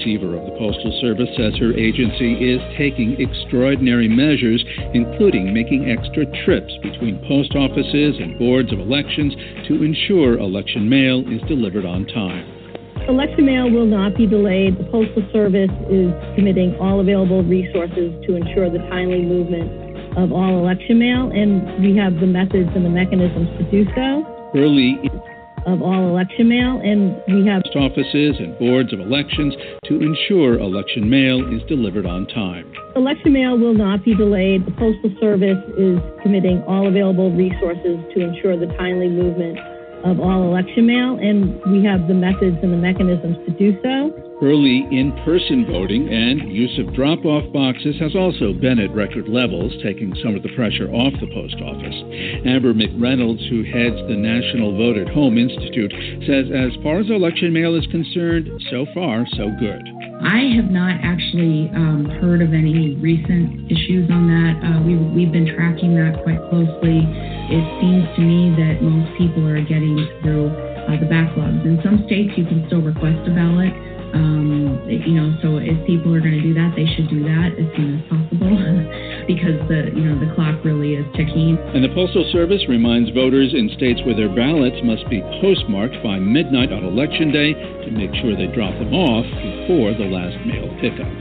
Seaver of the Postal Service says her agency is taking extraordinary measures, including making extra trips between post offices and boards of elections to ensure election mail is delivered on time. Election mail will not be delayed. The Postal Service is committing all available resources to ensure the timely movement of all election mail, and we have the methods and the mechanisms to do so. Early of all election mail, and we have offices and boards of elections to ensure election mail is delivered on time. Election mail will not be delayed. The Postal Service is committing all available resources to ensure the timely movement of all election mail, and we have the methods and the mechanisms to do so. Early in-person voting and use of drop-off boxes has also been at record levels, taking some of the pressure off the post office. Amber McReynolds, who heads the National Vote at Home Institute, says as far as election mail is concerned, so far, so good. I have not actually um, heard of any recent issues on that. Uh, we, we've been tracking that quite closely. It seems to me that most people are getting through uh, the backlogs. In some states, you can still request a ballot. Um, you know, so if people are going to do that, they should do that as soon as possible because the, you know, the clock really is ticking. And the Postal Service reminds voters in states where their ballots must be postmarked by midnight on Election Day to make sure they drop them off before the last mail pickup.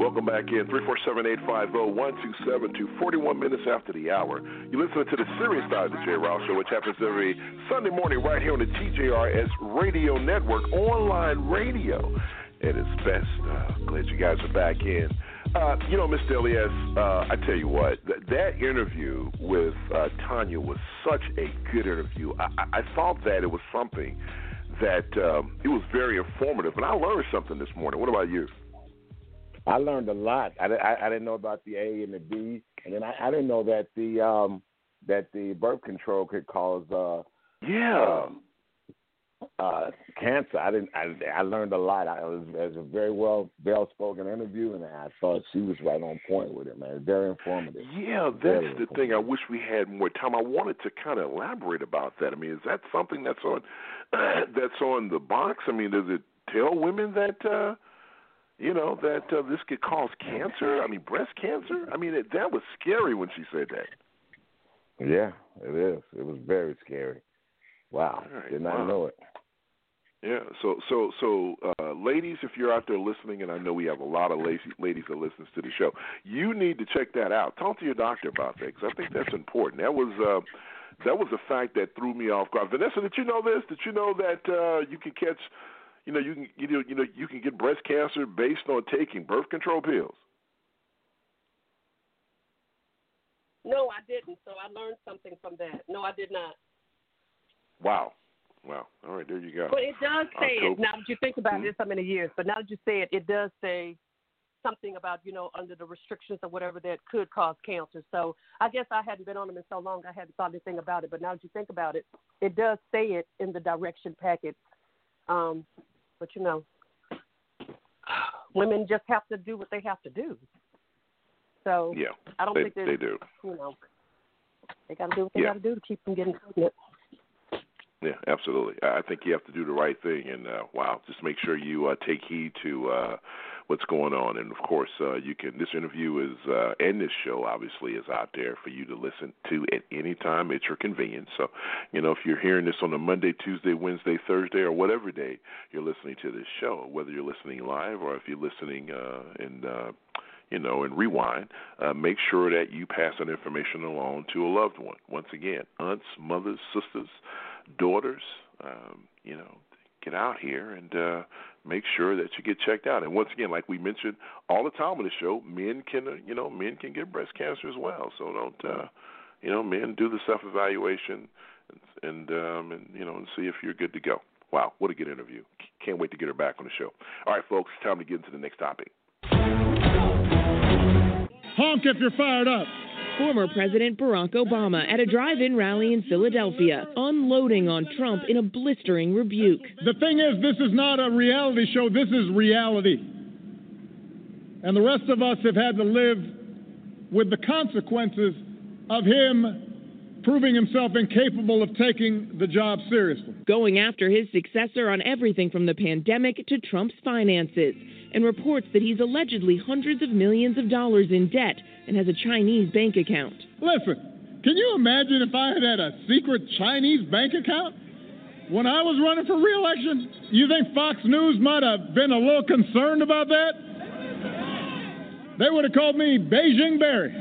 Welcome back in, three four seven, eight five zero, one two seven two, forty-one minutes after the hour. You're listening to the Serious Side of the Jay Ryle Show, which happens every Sunday morning right here on the T J R S Radio Network, online radio at its best. Uh, glad you guys are back in. Uh, you know, Miz Delias, uh, I tell you what, th- that interview with uh, Tanya was such a good interview. I, I-, I thought that it was something that um, it was very informative, and I learned something this morning. What about you? I learned a lot. I, I, I didn't know about the A and the B, and then I, I didn't know that the um, that the birth control could cause uh, yeah uh, uh, cancer. I didn't. I, I learned a lot. I, it, was, it was a very well well spoken interview, and I thought she was right on point with it, man. Very informative. Yeah, that's very the thing. I wish we had more time. I wanted to kind of elaborate about that. I mean, is that something that's on uh, that's on the box? I mean, does it tell women that? Uh, You know, that uh, this could cause cancer, I mean, breast cancer. I mean, it, that was scary when she said that. Yeah, it is. It was very scary. Wow. Right. Did not wow. know it. Yeah, so so so, uh, ladies, if you're out there listening, and I know we have a lot of ladies, ladies that listens to the show, you need to check that out. Talk to your doctor about that, because I think that's important. That was uh, that was a fact that threw me off guard. Vanessa, did you know this? Did you know that uh, you can catch... You know, you can you know, you know you can get breast cancer based on taking birth control pills. No, I didn't. So I learned something from that. No, I did not. Wow, wow. All right, there you go. But it does say October. It. Now that you think about mm-hmm. it, it's so many years. But now that you say it, it does say something about, you know, under the restrictions or whatever that could cause cancer. So I guess I hadn't been on them in so long, I hadn't thought anything about it. But now that you think about it, it does say it in the direction packet. Um, but, you know, women just have to do what they have to do. So yeah, I don't they, think they do. You know, they got to do what they yeah. got to do to keep from getting pregnant. Yeah, absolutely. I think you have to do the right thing. And, uh, wow, just make sure you uh, take heed to uh, what's going on. And, of course, uh, you can. This interview is uh, and this show, obviously, is out there for you to listen to at any time at your convenience. So, you know, if you're hearing this on a Monday, Tuesday, Wednesday, Thursday, or whatever day you're listening to this show, whether you're listening live or if you're listening uh, and uh, you know, and rewind, uh, make sure that you pass that information along to a loved one. Once again, aunts, mothers, sisters, daughters, um, you know, get out here and uh, make sure that you get checked out. And once again, like we mentioned all the time on the show, men can, you know, men can get breast cancer as well. So don't, uh, you know, men do the self-evaluation and, and, um, and, you know, and see if you're good to go. Wow, what a good interview. Can't wait to get her back on the show. All right, folks, time to get into the next topic. Honk if you're fired up. Former President Barack Obama at a drive-in rally in Philadelphia, unloading on Trump in a blistering rebuke. The thing is, this is not a reality show. This is reality. And the rest of us have had to live with the consequences of him proving himself incapable of taking the job seriously. Going after his successor on everything from the pandemic to Trump's finances, and reports that he's allegedly hundreds of millions of dollars in debt and has a Chinese bank account. Listen, can you imagine if I had had a secret Chinese bank account? When I was running for re-election, you think Fox News might have been a little concerned about that? They would have called me Beijing Barry.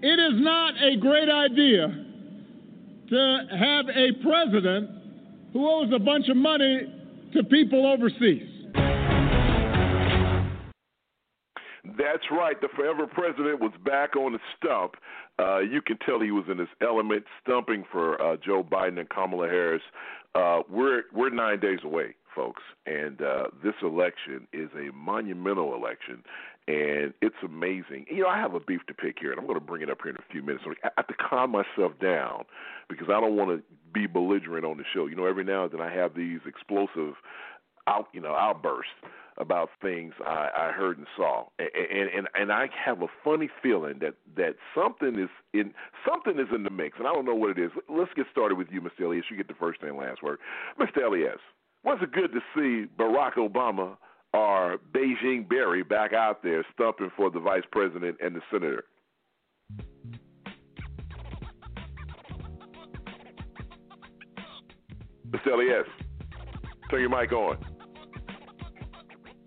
It is not a great idea to have a president who owes a bunch of money to people overseas. That's right. The forever president was back on the stump. Uh, you can tell he was in his element, stumping for uh, Joe Biden and Kamala Harris. Uh, we're we're nine days away, folks, and uh, this election is a monumental election. And it's amazing. You know, I have a beef to pick here, and I'm going to bring it up here in a few minutes. I have to calm myself down because I don't want to be belligerent on the show. You know, every now and then I have these explosive out, you know, outbursts about things I, I heard and saw, and, and and I have a funny feeling that, that something is in something is in the mix, and I don't know what it is. Let's get started with you, Mister Elias. You get the first and last word, Mister Elias. Was it good to see Barack Obama? Are Beijing Barry back out there stumping for the vice president and the senator? Mister Elias, turn your mic on.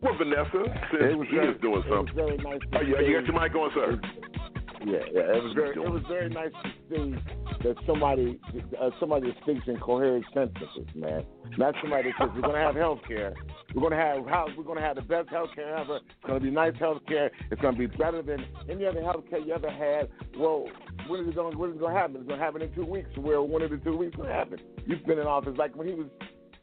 Well, Vanessa, since he very, is doing something. Very nice oh, yeah, you got your mic on, sir. Yeah, yeah it was very, it was very nice to see that somebody, uh, somebody that speaks in coherent sentences, man. Not somebody that says we're going to have health care. We're going to have house. We're going to have the best health care ever. It's going to be nice health care. It's going to be better than any other health care you ever had. Well, when is it going? When is it going to happen? It's going to happen in two weeks. Where one of the two weeks will happen. You've been in office like when he was.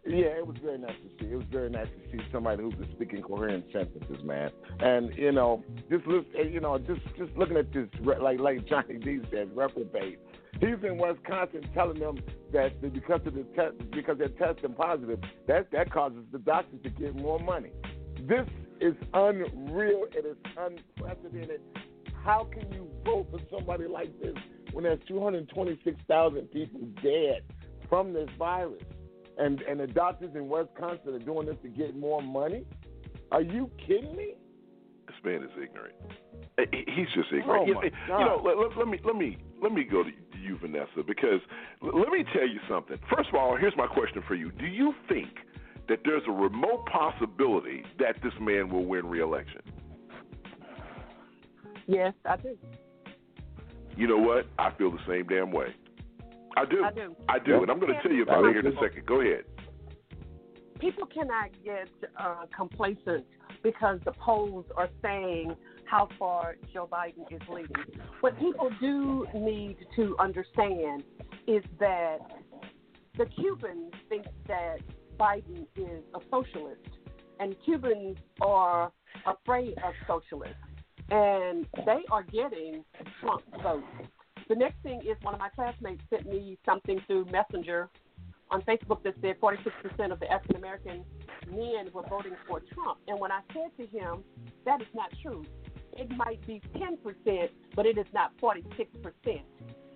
Yeah, it was very nice to see. It was very nice to see somebody who's speaking coherent sentences, man. And you know, just look, you know, just just looking at this, like like Johnny D said, reprobate. He's in Wisconsin telling them that because of the test, because they're testing positive, that that causes the doctors to get more money. This is unreal. It is unprecedented. How can you vote for somebody like this when there's two hundred twenty-six thousand people dead from this virus? And and the doctors in Wisconsin are doing this to get more money? Are you kidding me? This man is ignorant. He's just ignorant. Oh my God. You know, let, let, let me let me let me go to you, Vanessa, because let me tell you something. First of all, here's my question for you: do you think that there's a remote possibility that this man will win re-election? Yes, I do. You know what? I feel the same damn way. I do. I do. I do. And I'm going to tell you about it here in a second. Go ahead. People cannot get uh, complacent because the polls are saying how far Joe Biden is leading. What people do need to understand is that the Cubans think that Biden is a socialist, and Cubans are afraid of socialists, and they are getting Trump votes. The next thing is one of my classmates sent me something through Messenger on Facebook that said forty-six percent of the African-American men were voting for Trump. And when I said to him, that is not true. It might be ten percent, but it is not forty-six percent.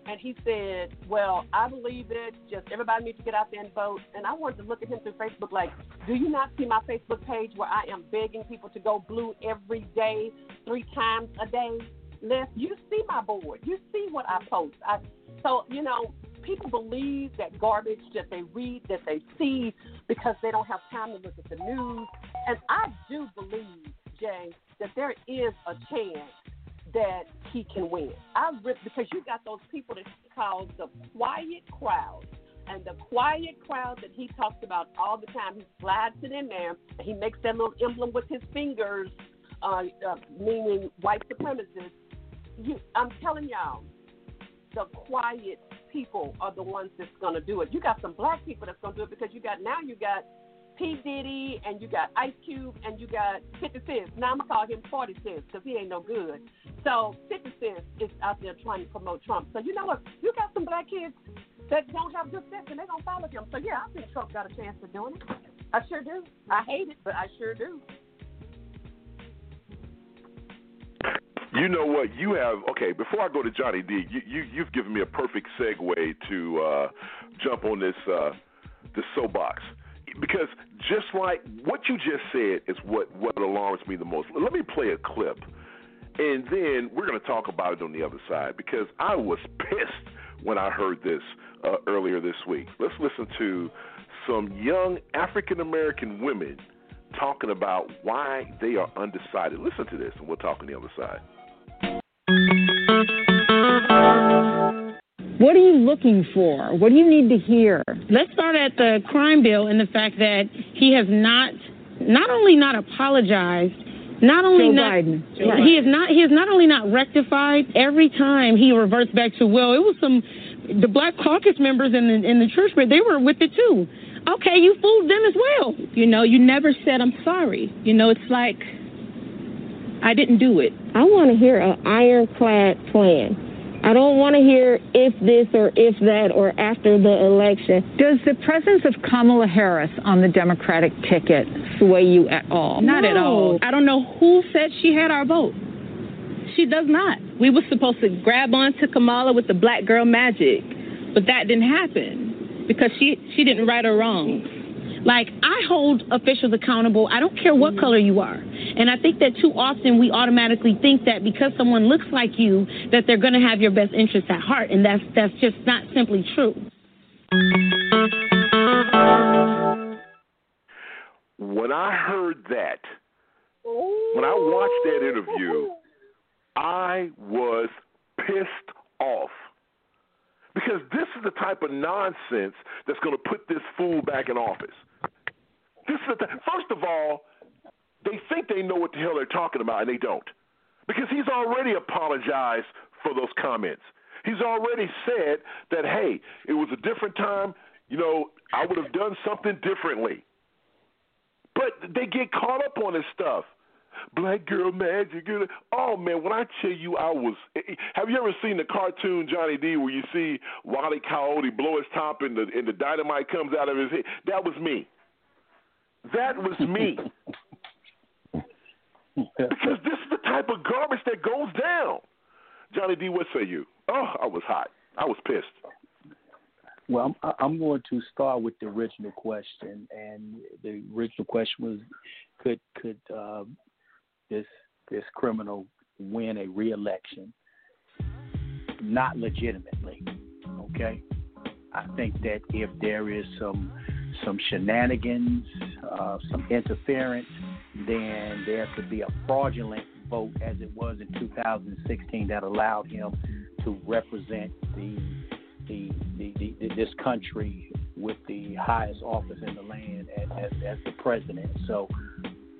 And he said, well, I believe it. Just everybody needs to get out there and vote. And I wanted to look at him through Facebook like, do you not see my Facebook page where I am begging people to go blue every day, three times a day? Les, you see my board. You see what I post. I, so, you know, people believe that garbage that they read, that they see, because they don't have time to look at the news. And I do believe, Jay, that there is a chance that he can win. I re- Because you got those people that he calls the quiet crowd. And the quiet crowd that he talks about all the time, he slides it in there, and he makes that little emblem with his fingers, uh, uh, meaning white supremacists. You, I'm telling y'all, the quiet people are the ones that's going to do it. You got some black people that's going to do it because you got now you got P. Diddy and you got Ice Cube and you got fifty Cent. Now I'm going to call him forty Cent because he ain't no good. So fifty Cent is out there trying to promote Trump. So you know what? You got some black kids that don't have good sense and they're going to follow him. So, yeah, I think Trump got a chance of doing it. I sure do. I hate it, but I sure do. You know what? You have okay. Before I go to Johnny D, you, you you've given me a perfect segue to uh, jump on this uh, this soapbox, because just like what you just said is what what alarms me the most. Let me play a clip, and then we're going to talk about it on the other side, because I was pissed when I heard this uh, earlier this week. Let's listen to some young African American women talking about why they are undecided. Listen to this, and we'll talk on the other side. What are you looking for? What do you need to hear? Let's start at the crime bill and the fact that he has not, not only not apologized, not only Joe not, Biden. he is not, he is not only not rectified. Every time he reverts back to, well, it was some, the black caucus members in the, in the church, but they were with it too. Okay, you fooled them as well. You know, you never said, I'm sorry. You know, it's like, I didn't do it. I want to hear an ironclad plan. I don't want to hear if this or if that or after the election. Does the presence of Kamala Harris on the Democratic ticket sway you at all? Not no. at all. I don't know who said she had our vote. She does not. We were supposed to grab onto Kamala with the black girl magic, but that didn't happen. Because she, she didn't right or wrong. Like, I hold officials accountable. I don't care what color you are. And I think that too often we automatically think that because someone looks like you, that they're going to have your best interests at heart. And that's that's just not simply true. When I heard that, when I watched that interview, I was pissed off. Because this is the type of nonsense that's going to put this fool back in office. This is the th- First of all, they think they know what the hell they're talking about, and they don't. Because he's already apologized for those comments. He's already said that, hey, it was a different time. You know, I would have done something differently. But they get caught up on this stuff. Black girl magic. Oh, man, when I tell you I was – have you ever seen the cartoon, Johnny D, where you see Wile E. Coyote blow his top and the, and the dynamite comes out of his head? That was me. That was me. Because this is the type of garbage that goes down. Johnny D, what say you? Oh, I was hot. I was pissed. Well, I'm, I'm going to start with the original question, and the original question was could – could uh, This this criminal win a re-election? Not legitimately, okay? I think that if there is some some shenanigans, uh, some interference, then there could be a fraudulent vote, as it was in two thousand sixteen, that allowed him to represent the the, the, the, the this country with the highest office in the land as, as the president. So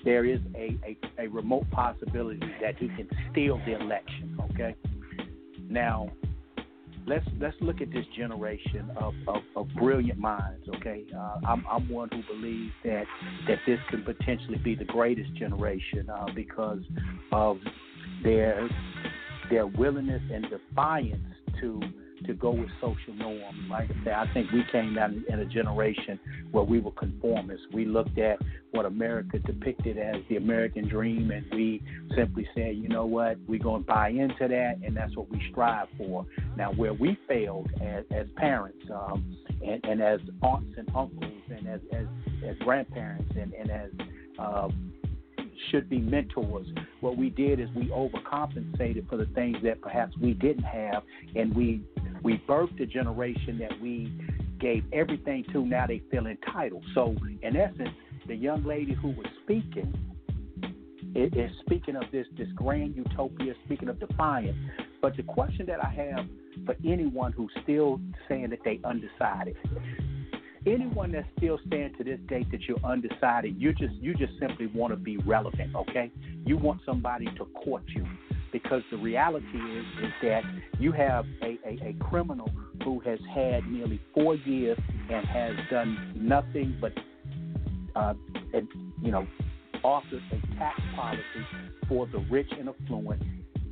there is a, a, a remote possibility that he can steal the election, okay? Now, let's let's look at this generation of, of, of brilliant minds, okay? Uh, I'm, I'm one who believes that, that this can potentially be the greatest generation uh, because of their their willingness and defiance to to go with social norms. Like I said, I think we came out in a generation where we were conformists. We looked at what America depicted as the American dream, and we simply said, you know what, we're going to buy into that, and that's what we strive for. Now, where we failed as, as parents um, and, and as aunts and uncles and as, as, as grandparents and, and as uh, should be mentors, what we did is we overcompensated for the things that perhaps we didn't have, and we We birthed a generation that we gave everything to. Now they feel entitled. So, in essence, the young lady who was speaking is, is speaking of this, this grand utopia, speaking of defiance. But the question that I have for anyone who's still saying that they undecided, anyone that's still saying to this day that you're undecided, you just you just simply want to be relevant, okay? You want somebody to court you. Because the reality is, is that you have a, a, a criminal who has had nearly four years and has done nothing but, uh, and, you know, offered a tax policy for the rich and affluent.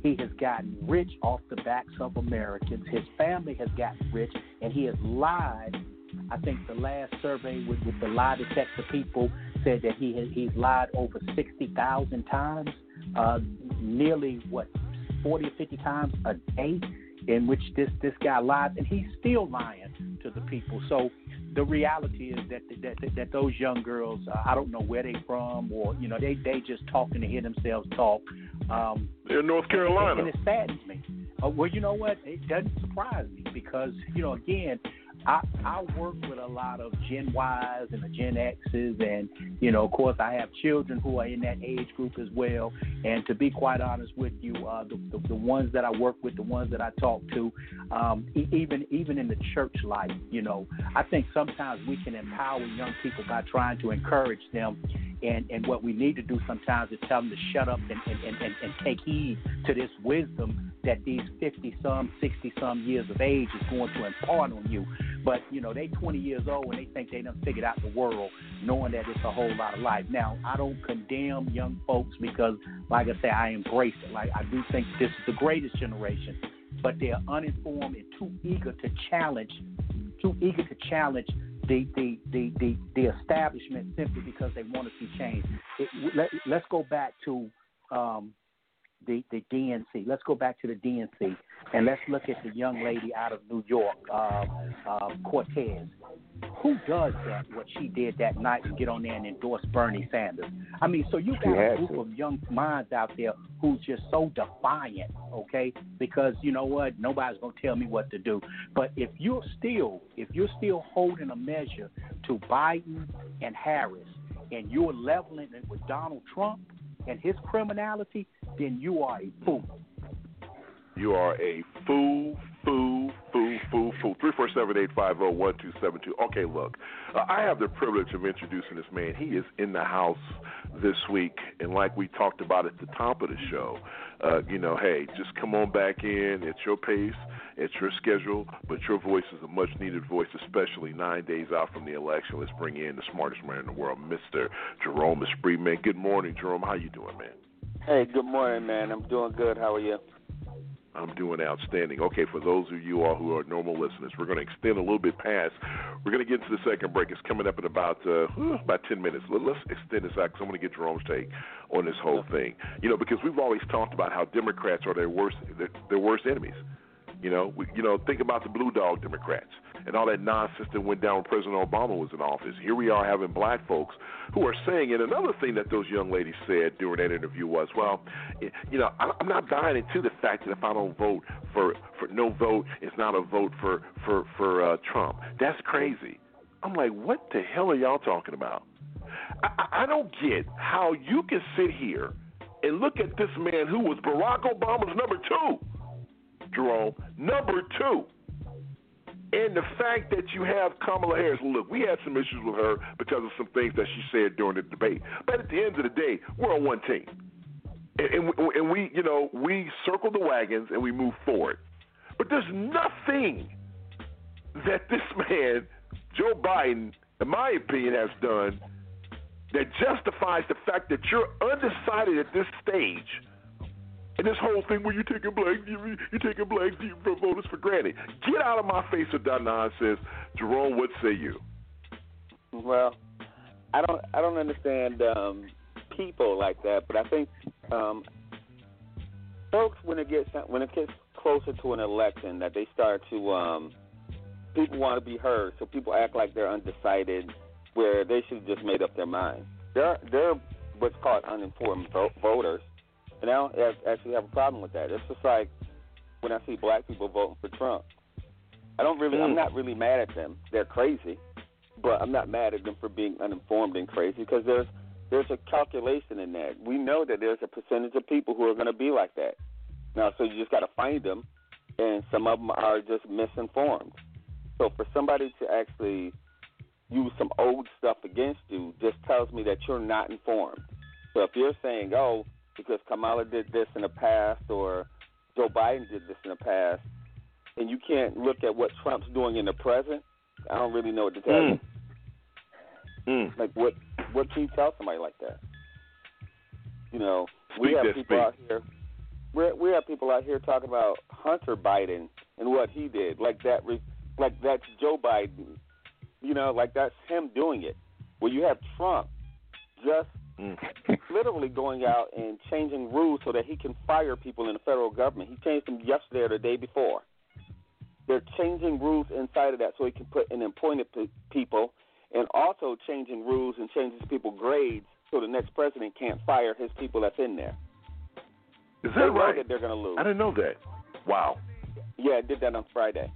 He has gotten rich off the backs of Americans. His family has gotten rich, and he has lied. I think the last survey with, with the lie detector people said that he has, he's lied over sixty thousand times. Uh, nearly, what, forty or fifty times a day in which this, this guy lies, and he's still lying to the people. So the reality is that that, that, that those young girls, uh, I don't know where they from, or, you know, they, they just talking to hear themselves talk. Um, They're in North Carolina. And, and it saddens me. Uh, well, you know what? It doesn't surprise me because, you know, again, I, I work with a lot of Gen Ys and the Gen X's, and, you know, of course, I have children who are in that age group as well. And to be quite honest with you, uh, the, the, the ones that I work with, the ones that I talk to, um, e- even even in the church life, you know, I think sometimes we can empower young people by trying to encourage them. And, and what we need to do sometimes is tell them to shut up and, and, and, and take heed to this wisdom that these fifty-some, sixty-some years of age is going to impart on you. But, you know, they twenty years old and they think they done figured out the world, knowing that it's a whole lot of life. Now, I don't condemn young folks because, like I say, I embrace it. Like, I do think this is the greatest generation, but they are uninformed and too eager to challenge, too eager to challenge The, the, the, the, the establishment simply because they want to see change. It, let, let's go back to um, the, the D N C. Let's go back to the D N C, and let's look at the young lady out of New York, uh, uh, Cortez. Who does that, what she did that night, to get on there and endorse Bernie Sanders? I mean, so you got a group of young minds out there who's just so defiant, okay? Because you know what? Nobody's going to tell me what to do. But if you're still, if you're still holding a measure to Biden and Harris, and you're leveling it with Donald Trump and his criminality, then you are a fool. You are a fool, fool, fool, fool, fool. three four seven, eight five zero, one two seven two. Okay, look, uh, I have the privilege of introducing this man. He is in the house this week, and like we talked about at the top of the show, uh, you know, hey, just come on back in at your pace, at your schedule, but your voice is a much-needed voice, especially nine days out from the election. Let's bring in the smartest man in the world, Mister Jerome Esprit. Man, good morning, Jerome. How you doing, man? Hey, good morning, man. I'm doing good. How are you? I'm doing outstanding. Okay, for those of you all who are normal listeners, we're going to extend a little bit past. We're going to get into the second break. It's coming up in about uh, about ten minutes. Let's extend this out because I'm going to get Jerome's take on this whole thing. You know, because we've always talked about how Democrats are their worst their, their worst enemies. You know, we, you know, think about the Blue Dog Democrats and all that nonsense that went down when President Obama was in office. Here we are having black folks who are saying, and another thing that those young ladies said during that interview was, well, you know, I'm not buying into the fact that if I don't vote for, for no vote, it's not a vote for, for, for uh, Trump. That's crazy. I'm like, what the hell are y'all talking about? I, I don't get how you can sit here and look at this man who was Barack Obama's number two. Jerome, number two, and the fact that you have Kamala Harris. Look, we had some issues with her because of some things that she said during the debate, but at the end of the day, we're on one team, and, and, and we, you know, we circle the wagons and we move forward. But there's nothing that this man, Joe Biden, in my opinion, has done that justifies the fact that you're undecided at this stage. And this whole thing where you taking black, you taking black voters for granted. Get out of my face with that nonsense, Jerome. What say you? Well, I don't, I don't understand um, people like that. But I think um, folks, when it gets when it gets closer to an election, that they start to um, people want to be heard, so people act like they're undecided, where they should have just made up their mind. They're they're what's called uninformed voters. And I don't actually have a problem with that. It's just like when I see black people voting for Trump. I don't really, mm. I'm not really mad at them. They're crazy, but I'm not mad at them for being uninformed and crazy because there's there's a calculation in that. We know that there's a percentage of people who are going to be like that. Now, so you just got to find them, and some of them are just misinformed. So for somebody to actually use some old stuff against you just tells me that you're not informed. So if you're saying, oh, because Kamala did this in the past or Joe Biden did this in the past, and you can't look at what Trump's doing in the present, I don't really know what to tell mm. you. Mm. Like, what what can you tell somebody like that? You know, speak we have this, people speak. out here, we're, we have people out here talking about Hunter Biden and what he did. Like, that, like that's Joe Biden. You know, like that's him doing it. Well, you have Trump just Mm. Literally going out and changing rules so that he can fire people in the federal government. He changed them yesterday or the day before. They're changing rules inside of that so he can put in appointed p- people and also changing rules and changing people's grades so the next president can't fire his people that's in there. Is that they right? Know that they're going to lose. I didn't know that. Wow. Yeah, I did that on Friday.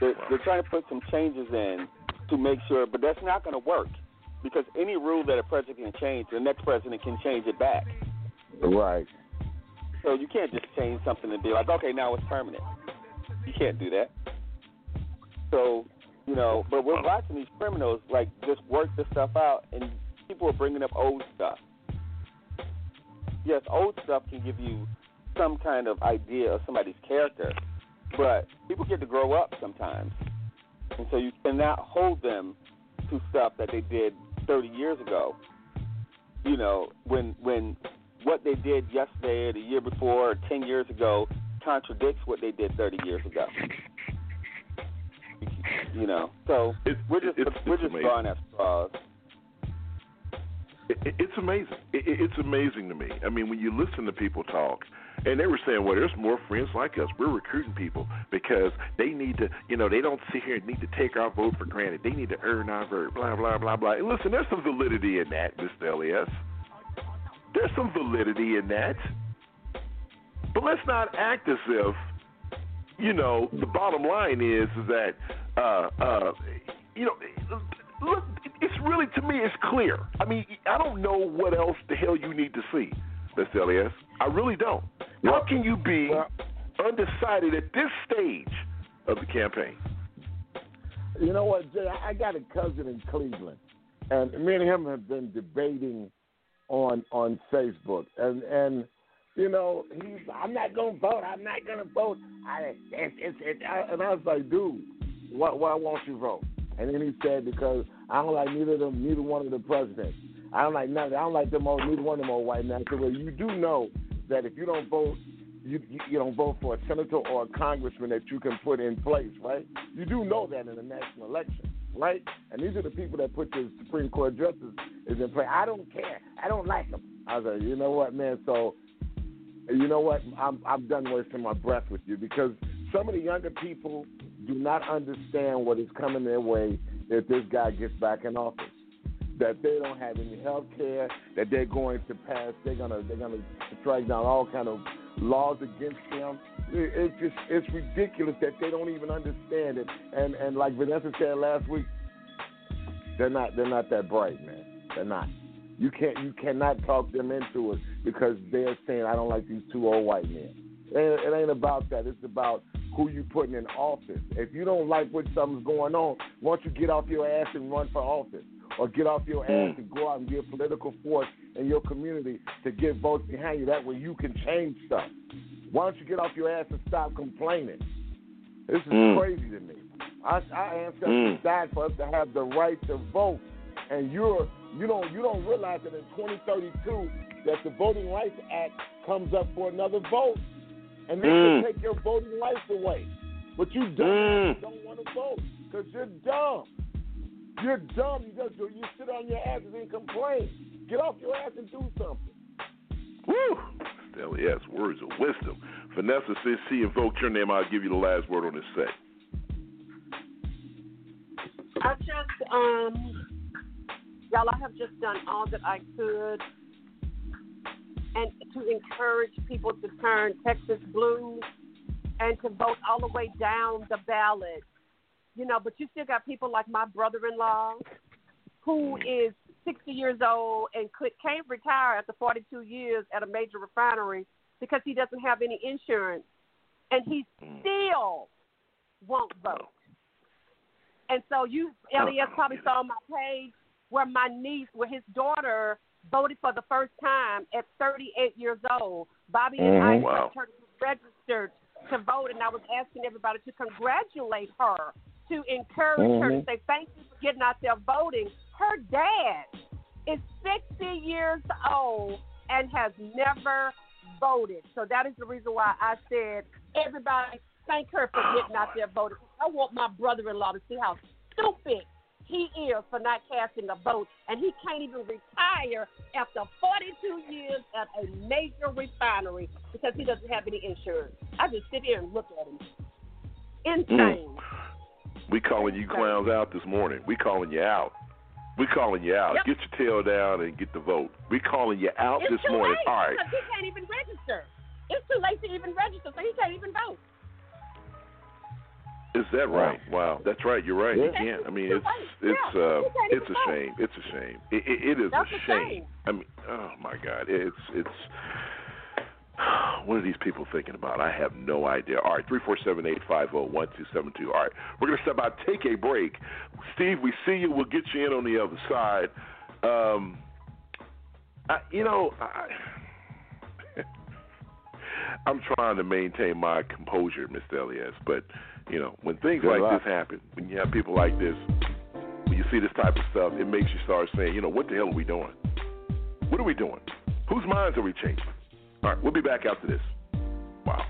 They're, wow. they're trying to put some changes in to make sure, but that's not going to work. Because any rule that a president can change, the next president can change it back. Right. So you can't just change something and be like, okay, now it's permanent. You can't do that. So, you know, but we're watching these criminals, like, just work this stuff out, and people are bringing up old stuff. Yes, old stuff can give you some kind of idea of somebody's character, but people get to grow up sometimes. And so you cannot hold them to stuff that they did thirty years ago, you know, when when what they did yesterday or the year before or ten years ago contradicts what they did thirty years ago. You know, so it, we're just, it's, we're it's just drawing at straws. It, it, it's amazing. It, it, it's amazing to me. I mean, when you listen to people talk, and they were saying, well, there's more friends like us. We're recruiting people because they need to, you know, they don't sit here and need to take our vote for granted. They need to earn our vote, blah, blah, blah, blah. And listen, there's some validity in that, Mister Elias. There's some validity in that. But let's not act as if, you know, the bottom line is that, uh, uh, you know, look, it's really, to me, it's clear. I mean, I don't know what else the hell you need to see, Mister Elias. I really don't. How can you be undecided at this stage of the campaign? You know what, Jay? I got a cousin in Cleveland, and me and him have been debating on on Facebook. And, and you know, he's, I'm not going to vote. I'm not going to vote. I, it's, it's, it, I, and I was like, dude, why, why won't you vote? And then he said, because I don't like neither of them, neither one of the presidents. I don't like nothing. I don't like them old, neither one of them old white men. So well, you do know that if you don't vote, you you don't vote for a senator or a congressman that you can put in place, right? You do know that in the national election, right? And these are the people that put the Supreme Court justices in place. I don't care. I don't like them. I was like, you know what, man? So, you know what? I'm I'm done wasting my breath with you because some of the younger people do not understand what is coming their way if this guy gets back in office. That they don't have any health care, that they're going to pass, they're gonna they're gonna strike down all kind of laws against them. It, it's just it's ridiculous that they don't even understand it. And and like Vanessa said last week, they're not they're not that bright, man. They're not. You can't you cannot talk them into it because they're saying I don't like these two old white men. It, it ain't about that. It's about who you putting in office. If you don't like what something's going on, why don't you get off your ass and run for office? Or get off your ass and go out and be a political force in your community to get votes behind you. That way you can change stuff. Why don't you get off your ass and stop complaining? This is mm. crazy to me. Our, our ancestors mm. died for us to have the right to vote, and you're you don't you don't realize that in twenty thirty-two that the Voting Rights Act comes up for another vote, and they mm. can take your voting rights away. But you dumb mm. don't want to vote because you're dumb. You're dumb. You just you sit on your ass and then complain. Get off your ass and do something. Woo! Still, yes, words of wisdom. Vanessa, since she invoked your name, I'll give you the last word on this set. I just, um, y'all, I have just done all that I could, and to encourage people to turn Texas blue and to vote all the way down the ballot. You know, but you still got people like my brother-in-law who is sixty years old and could, can't retire after forty-two years at a major refinery because he doesn't have any insurance, and he still won't vote. And so you, Elias, probably saw on my page where my niece, where his daughter voted for the first time at thirty-eight years old. Bobby and mm, I wow. registered to vote, and I was asking everybody to congratulate her, to encourage mm-hmm. her, to say thank you for getting out there voting. Her dad is sixty years old and has never voted. So that is the reason why I said everybody thank her for getting out there voting. I want my brother-in-law to see how stupid he is for not casting a vote, and he can't even retire after forty-two years at a major refinery because he doesn't have any insurance. I just sit here and look at him. Insane. Mm. We calling you clowns out this morning. We calling you out. We calling you out. Yep. Get your tail down and get the vote. We calling you out it's this too morning. Late, all right. Because he can't even register. It's too late to even register, so he can't even vote. Is that right? Wow, that's right. You're right. Yeah. You can't. I mean, it's it's uh, it's a shame. It's a shame. It, it, it is a shame. I mean, oh my God, it's it's. What are these people thinking about? I have no idea. All right, three four seven, eight five zero, one two seven two. All right, we're going to step out, take a break. Steve, we see you. We'll get you in on the other side. Um, I, you know, I, I'm trying to maintain my composure, Mister Elias, but, you know, when things Good like luck. this happen, when you have people like this, when you see this type of stuff, it makes you start saying, you know, what the hell are we doing? What are we doing? Whose minds are we changing? All right, we'll be back after this. Wow.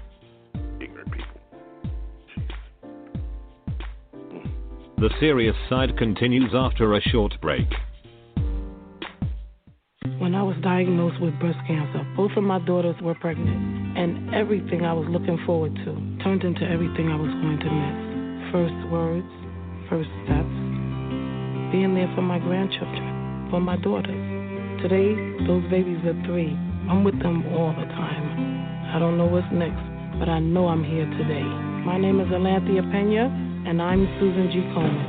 Ignorant people. Jeez. The Serious Side continues after a short break. When I was diagnosed with breast cancer, both of my daughters were pregnant, and everything I was looking forward to turned into everything I was going to miss. First words, first steps, being there for my grandchildren, for my daughters. Today, those babies are three. I'm with them all the time. I don't know what's next, but I know I'm here today. My name is Alanthea Pena, and I'm Susan G. Coleman.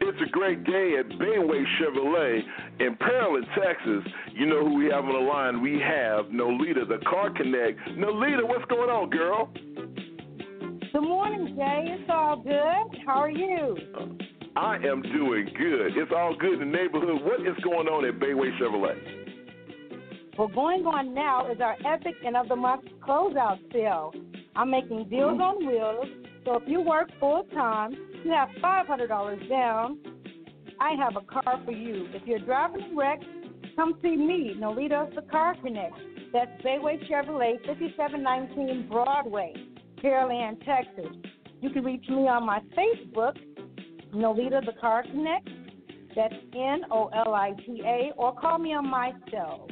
It's a great day at Bayway Chevrolet in Pearland, Texas. You know who we have on the line. We have Nolita, the Car Connect. Nolita, what's going on, girl? Good morning, Jay. It's all good. How are you? Uh, I am doing good. It's all good in the neighborhood. What is going on at Bayway Chevrolet? Well, going on now is our epic end of the month closeout sale. I'm making deals mm. on wheels, so if you work full time, you have five hundred dollars down. I have a car for you. If you're driving a wreck, come see me, Nolita, the Car Connect. That's Bayway Chevrolet, fifty-seven nineteen Broadway, Pearland, Texas. You can reach me on my Facebook, Nolita, the Car Connect. That's N O L I T A, or call me on my cell,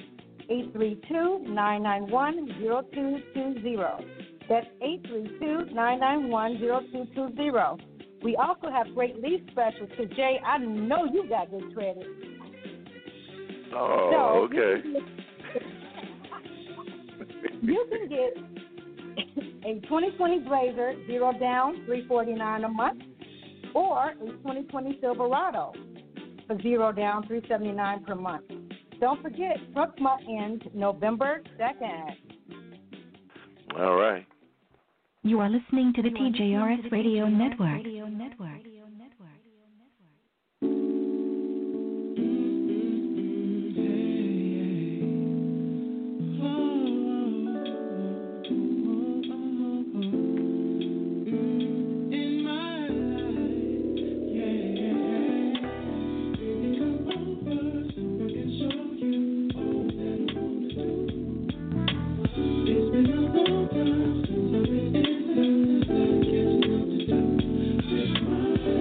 eight three two, nine nine one, zero two two zero. That's eight three two, nine nine one, zero two two zero. We also have great lease specials. So, Jay, I know you got good credit. Oh, so, okay. You can get a twenty twenty Blazer, zero down, three forty-nine a month, or a twenty twenty Silverado for zero down, three seventy-nine per month. Don't forget, Brookmont ends November second. All right. You are listening to the T J R S Radio Network. Radio Network. Thank you.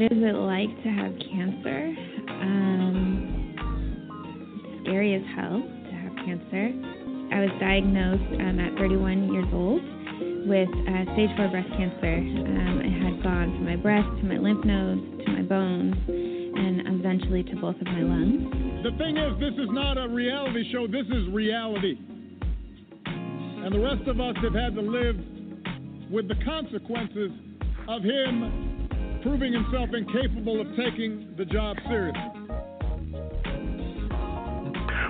what is it like to have cancer? Um, scary as hell to have cancer. I was diagnosed um, at thirty-one years old with uh, stage four breast cancer. Um, it had gone from my breast to my lymph nodes to my bones and eventually to both of my lungs. The thing is, this is not a reality show. This is reality. And the rest of us have had to live with the consequences of him proving himself incapable of taking the job seriously.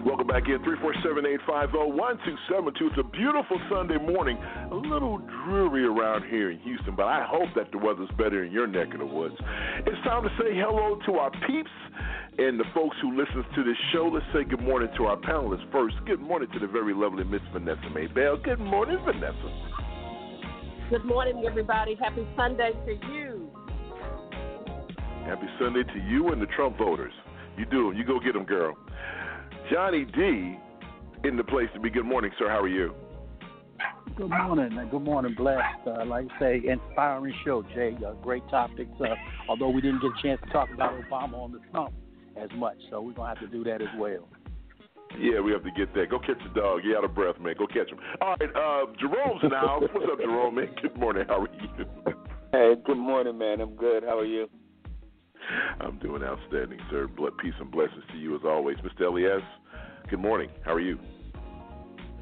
Welcome back in, three four seven, eight five zero, one two seven two. It's a beautiful Sunday morning, a little dreary around here in Houston, but I hope that the weather's better in your neck of the woods. It's time to say hello to our peeps and the folks who listen to this show. Let's say good morning to our panelists first. Good morning to the very lovely Miss Vanessa Maybell. Good morning, Vanessa. Good morning, everybody. Happy Sunday to you. Happy Sunday to you and the Trump voters. You do them. You go get them, girl. Johnny D in the place to be. Good morning, sir. How are you? Good morning. Good morning, blessed. Uh, like I say, inspiring show, Jay. Uh, great topics, uh, although we didn't get a chance to talk about Obama on the Trump as much, so we're going to have to do that as well. Yeah, we have to get that. Go catch the dog. You're out of breath, man. Go catch him. All right, uh, Jerome's now. What's up, Jerome, man? Good morning. How are you? Hey, good morning, man. I'm good. How are you? I'm doing outstanding, sir. Peace and blessings to you as always. Mister Elias, good morning. How are you?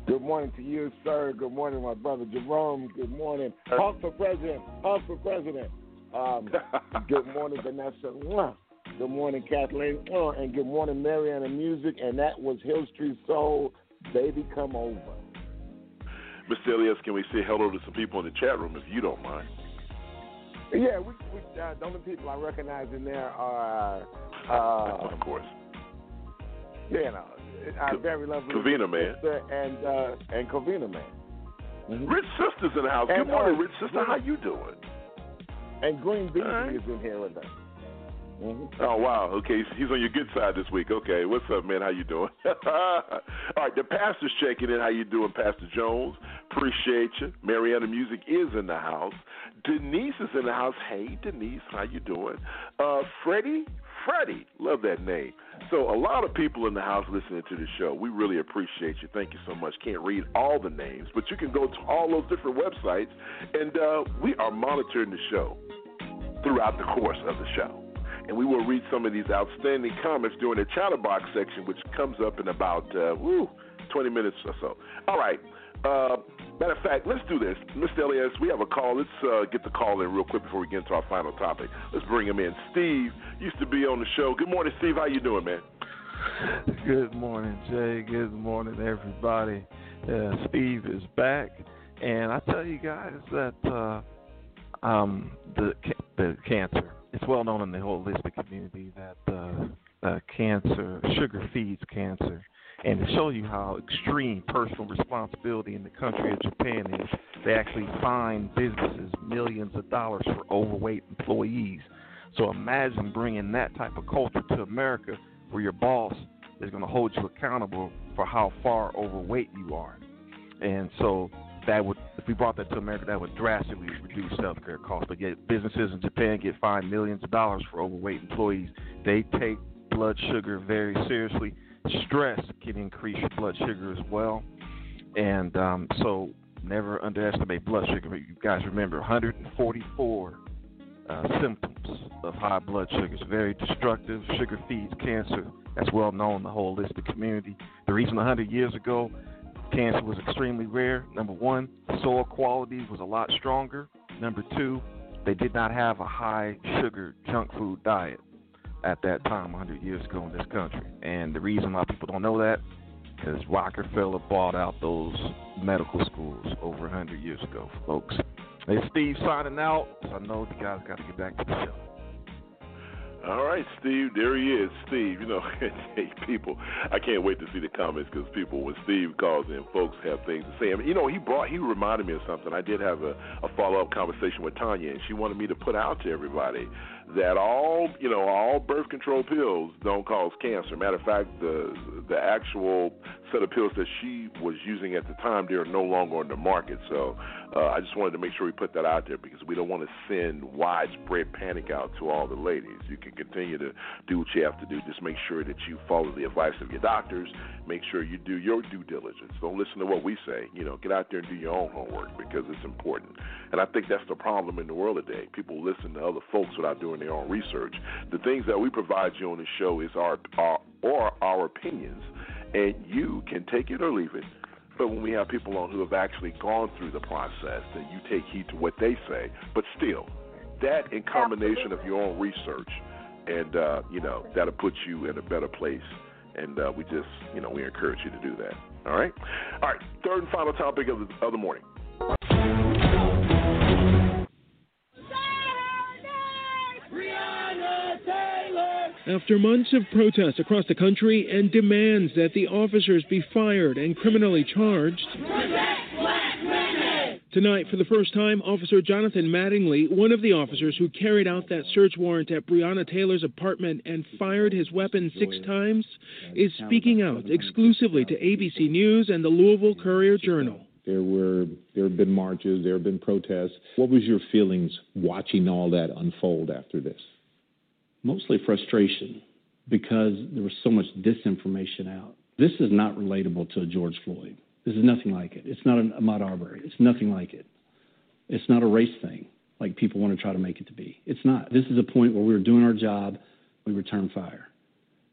Good morning to you, sir. Good morning, my brother. Jerome, good morning. Hulk for president. Hulk for president. Um, good morning, Vanessa. Good morning, Kathleen, oh, and good morning, Mariana Music, and that was Hill Street Soul, Baby Come Over. Mister Elias, can we say hello to some people in the chat room, if you don't mind? Yeah, we, we, uh, the only people I recognize in there are... Uh, of course. Yeah, no, our very lovely... Covina, man. And, uh, and Covina, man. Mm-hmm. Rich Sister's in the house. And, good morning, uh, Rich Sister. How you doing? And Green Bean right. is in here with us. Mm-hmm. Oh, wow. Okay, he's on your good side this week. Okay, what's up, man? How you doing? All right, the pastor's checking in. How you doing, Pastor Jones? Appreciate you. Mariana Music is in the house. Denise is in the house. Hey, Denise, how you doing? Uh, Freddie, Freddie, love that name. So a lot of people in the house listening to the show. We really appreciate you. Thank you so much. Can't read all the names, but you can go to all those different websites, and uh, we are monitoring the show throughout the course of the show. And we will read some of these outstanding comments during the chatterbox section, which comes up in about uh, woo, twenty minutes or so. All right. Uh, matter of fact, let's do this. Mister Elias, we have a call. Let's uh, get the call in real quick before we get into our final topic. Let's bring him in. Steve used to be on the show. Good morning, Steve. How you doing, man? Good morning, Jay. Good morning, everybody. Uh, Steve is back. And I tell you guys that uh, um, the, the cancer. It's well known in the holistic community that uh, uh, cancer, sugar feeds cancer. And to show you how extreme personal responsibility in the country of Japan is, they actually fine businesses millions of dollars for overweight employees. So imagine bringing that type of culture to America where your boss is going to hold you accountable for how far overweight you are. And so that would, if we brought that to America, that would drastically reduce healthcare costs. But yet businesses in Japan get fined millions of dollars for overweight employees. They take blood sugar very seriously. Stress can increase your blood sugar as well. And um, so never underestimate blood sugar. But you guys remember one hundred forty-four uh, symptoms of high blood sugar. It's very destructive. Sugar feeds cancer. That's well known in the holistic community. The reason one hundred years ago, cancer was extremely rare. Number one, soil quality was a lot stronger. Number two, they did not have a high sugar junk food diet at that time one hundred years ago in this country. And the reason why people don't know that is Rockefeller bought out those medical schools over one hundred years ago, folks. It's Steve signing out. I know you guys got to get back to the show. All right, Steve, there he is. Steve, you know, hey, people, I can't wait to see the comments because people, when Steve calls in, folks have things to say. I mean, you know, he brought, he reminded me of something. I did have a, a follow-up conversation with Tanya, and she wanted me to put out to everybody that all, you know, all birth control pills don't cause cancer. Matter of fact, the the actual set of pills that she was using at the time, they're no longer on the market. So uh, I just wanted to make sure we put that out there because we don't want to send widespread panic out to all the ladies. You can continue to do what you have to do. Just make sure that you follow the advice of your doctors. Make sure you do your due diligence. Don't listen to what we say. You know, get out there and do your own homework because it's important. And I think that's the problem in the world today. People listen to other folks without doing their own research. The things that we provide you on the show is our, our or our opinions, and you can take it or leave it. But when we have people on who have actually gone through the process, then you take heed to what they say. But still, that in combination Absolutely. Of your own research, and uh, you know, that'll put you in a better place. And uh, we just, you know, we encourage you to do that. All right, all right. Third and final topic of the, of the morning. After months of protests across the country and demands that the officers be fired and criminally charged, protect black women. Tonight, for the first time, Officer Jonathan Mattingly, one of the officers who carried out that search warrant at Breonna Taylor's apartment and fired his weapon six times, is speaking out exclusively to A B C News and the Louisville Courier-Journal. There were there have been marches, there have been protests. What was your feelings watching all that unfold after this? Mostly frustration because there was so much disinformation out. This is not relatable to George Floyd. This is nothing like it. It's not an Ahmaud Arbery. It's nothing like it. It's not a race thing like people want to try to make it to be. It's not. This is a point where we were doing our job. We returned fire.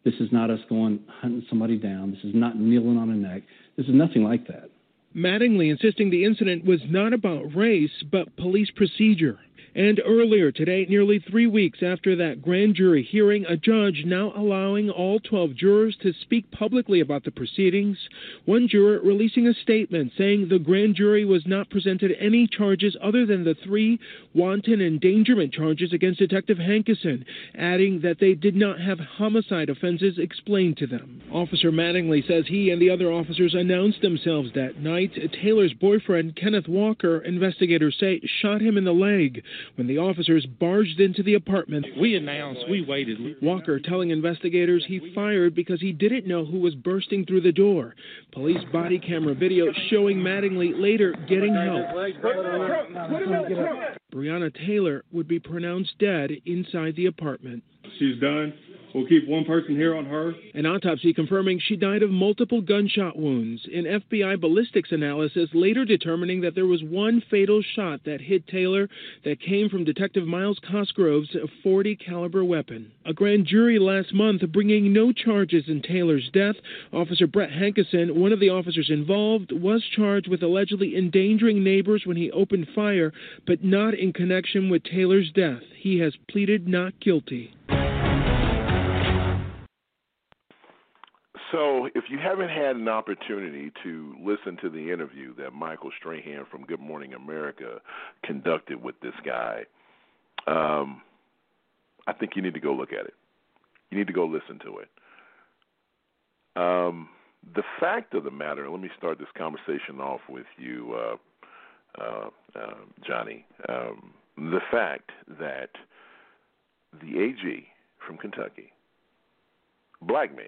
This is not us going hunting somebody down. This is not kneeling on a neck. This is nothing like that. Mattingly insisting the incident was not about race, but police procedure. And earlier today, nearly three weeks after that grand jury hearing, a judge now allowing all twelve jurors to speak publicly about the proceedings, one juror releasing a statement saying the grand jury was not presented any charges other than the three wanton endangerment charges against Detective Hankison, adding that they did not have homicide offenses explained to them. Officer Mattingly says he and the other officers announced themselves that night. Taylor's boyfriend, Kenneth Walker, investigators say, shot him in the leg when the officers barged into the apartment. We announced, we waited. Walker telling investigators he fired because he didn't know who was bursting through the door. Police body camera video showing Mattingly later getting help. Breonna Taylor would be pronounced dead inside the apartment. She's done. We'll keep one person here on her. An autopsy confirming she died of multiple gunshot wounds. An F B I ballistics analysis later determining that there was one fatal shot that hit Taylor that came from Detective Miles Cosgrove's forty caliber weapon. A grand jury last month bringing no charges in Taylor's death. Officer Brett Hankison, one of the officers involved, was charged with allegedly endangering neighbors when he opened fire, but not in connection with Taylor's death. He has pleaded not guilty. So if you haven't had an opportunity to listen to the interview that Michael Strahan from Good Morning America conducted with this guy, um, I think you need to go look at it. You need to go listen to it. Um, the fact of the matter, let me start this conversation off with you, uh, uh, uh, Johnny. Um, the fact that the A G from Kentucky, black man,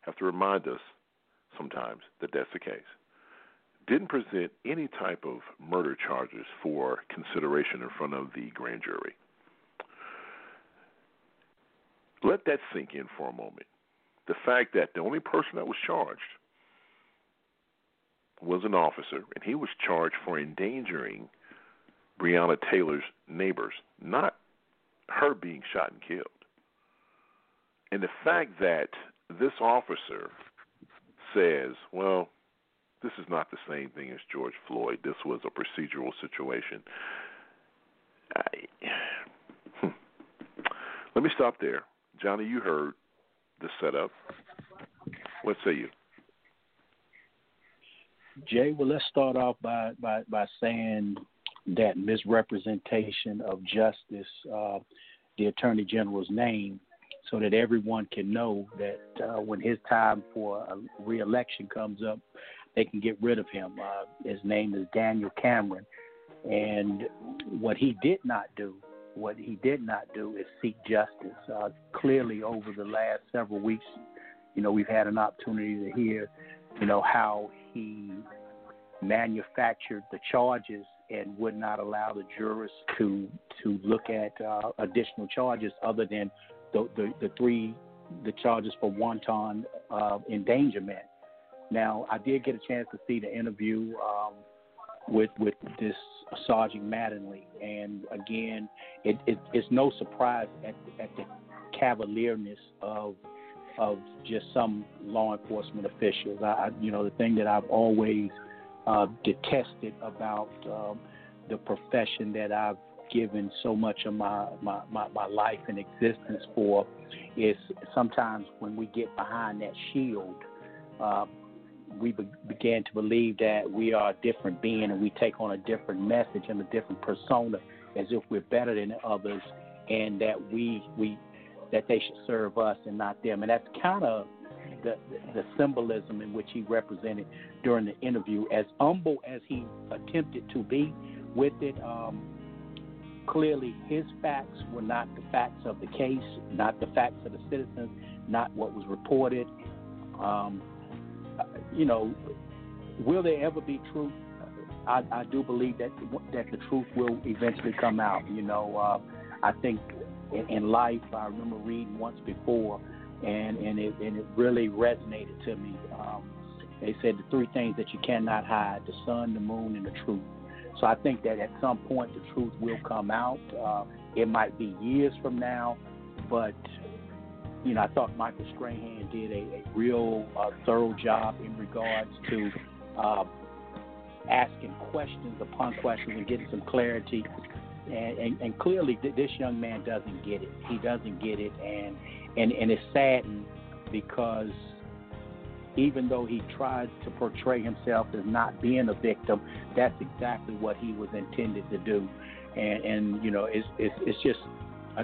have to remind us sometimes that that's the case, didn't present any type of murder charges for consideration in front of the grand jury. Let that sink in for a moment. The fact that the only person that was charged was an officer, and he was charged for endangering Breonna Taylor's neighbors, not her being shot and killed. And the fact that this officer says, well, this is not the same thing as George Floyd. This was a procedural situation. I... Let me stop there. Johnny, you heard the setup. What say you? Jay, well, let's start off by, by, by saying that misrepresentation of justice, uh, the Attorney General's name, so that everyone can know that uh, when his time for a re-election comes up, they can get rid of him. Uh, his name is Daniel Cameron. And what he did not do What he did not do is seek justice. Uh, clearly, over the last several weeks, you know, we've had an opportunity to hear, you know, how he manufactured the charges and would not allow the jurors to to look at uh, additional charges other than the, the, the three the charges for wanton uh, endangerment. Now, I did get a chance to see the interview um, with with this Sergeant Mattingly, and again, it, it, it's no surprise at, at the cavalierness of of just some law enforcement officials. I, you know, the thing that I've always uh, detested about um, the profession that I've given so much of my, my, my, my life and existence for is sometimes when we get behind that shield, uh, we be- began to believe that we are a different being and we take on a different message and a different persona as if we're better than others, and that we we that they should serve us and not them. And that's kind of the, the symbolism in which he represented during the interview. As humble as he attempted to be with it, um, clearly his facts were not the facts of the case, not the facts of the citizens, not what was reported. Um, you know, will there ever be truth? I, I do believe that that the truth will eventually come out. You know, uh, I think in, in life, I remember reading once before, and, and, it, and it really resonated to me. Um, they said the three things that you cannot hide: the sun, the moon, and the truth. So I think that at some point the truth will come out. Uh, it might be years from now, but you know, I thought Michael Strahan did a, a real uh, thorough job in regards to uh, asking questions upon questions and getting some clarity. And, and, and clearly, th- this young man doesn't get it. He doesn't get it, and and and it's saddened because even though he tried to portray himself as not being a victim, that's exactly what he was intended to do. And and you know, it's it's, it's just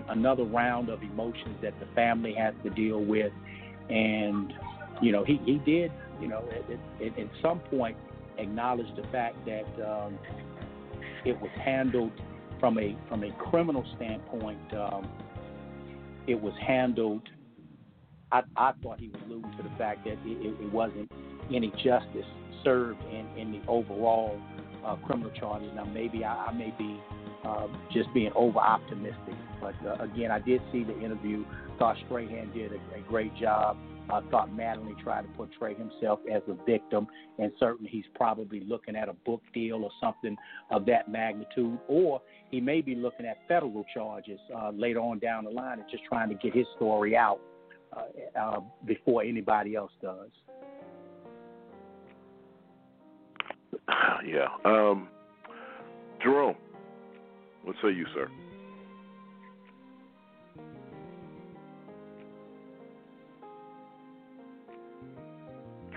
another round of emotions that the family has to deal with. And, you know, he, he did, you know, at, at, at some point acknowledge the fact that um, it was handled from a from a criminal standpoint. Um, it was handled, I, I thought he was alluding to the fact that it, it wasn't any justice served in, in the overall uh, criminal charges. Now, maybe I, I may be Uh, just being over-optimistic. But, uh, again, I did see the interview. Thought Strahan did a, a great job. I thought Mattingly tried to portray himself as a victim, and certainly he's probably looking at a book deal or something of that magnitude, or he may be looking at federal charges uh, later on down the line and just trying to get his story out uh, uh, before anybody else does. Yeah. Um, Jerome. What say you, sir?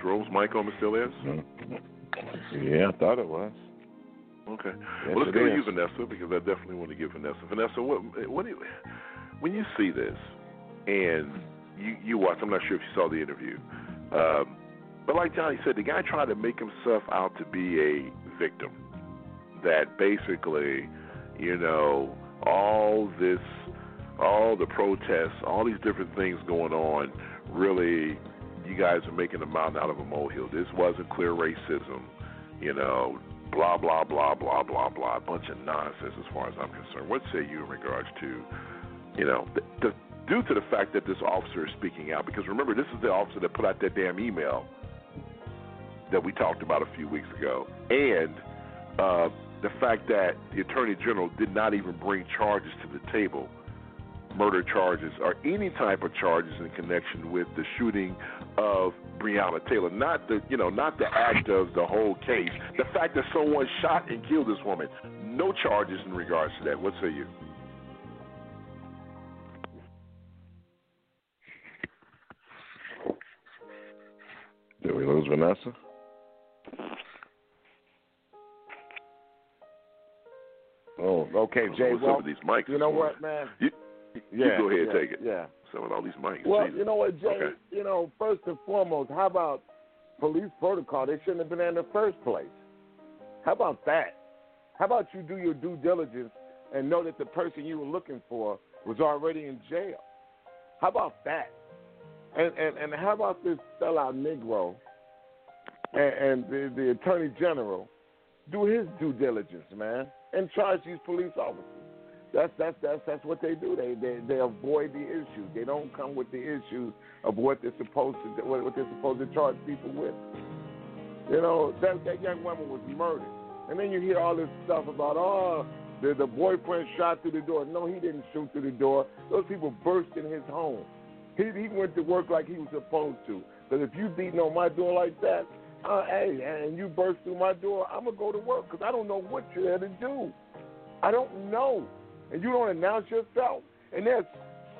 Jerome's mic on still is? Yeah, I thought it was. Okay. Yes, well, let's go to you, Vanessa, because I definitely want to give Vanessa. Vanessa, what, what do you, when you see this and you, you watch, I'm not sure if you saw the interview, um, but like Johnny said, the guy tried to make himself out to be a victim, that basically, you know, all this, all the protests, all these different things going on, really, you guys are making a mountain out of a molehill. This wasn't clear racism, you know, blah, blah, blah, blah, blah, blah, a bunch of nonsense as far as I'm concerned. What say you in regards to, you know, the, the, due to the fact that this officer is speaking out? Because remember, this is the officer that put out that damn email that we talked about a few weeks ago. And, uh, the fact that the Attorney General did not even bring charges to the table, murder charges or any type of charges in connection with the shooting of Breonna Taylor, not the you know not the act of the whole case, the fact that someone shot and killed this woman, no charges in regards to that. What say you? Did we lose Vanessa? Oh, okay, Jay. Well, these mics you know what, man? You, you yeah, go ahead and yeah, take it. Yeah. So with all these mics. Well, Jesus. You know what, Jay? Okay. You know, first and foremost, how about police protocol? They shouldn't have been there in the first place. How about that? How about you do your due diligence and know that the person you were looking for was already in jail. How about that? And and, and how about this sellout Negro and, and the, the Attorney General do his due diligence, man, and charge these police officers? That's that's that's that's what they do. They they they avoid the issue. They don't come with the issues of what they're supposed to what, what they're supposed to charge people with. You know, that that young woman was murdered, and then you hear all this stuff about oh the the boyfriend shot through the door. No, he didn't shoot through the door. Those people burst in his home. He he went to work like he was supposed to. Because if you beating on my door like that, uh, hey, and you burst through my door, I'm gonna go to work because I don't know what you're here to do. I don't know. And you don't announce yourself. And there's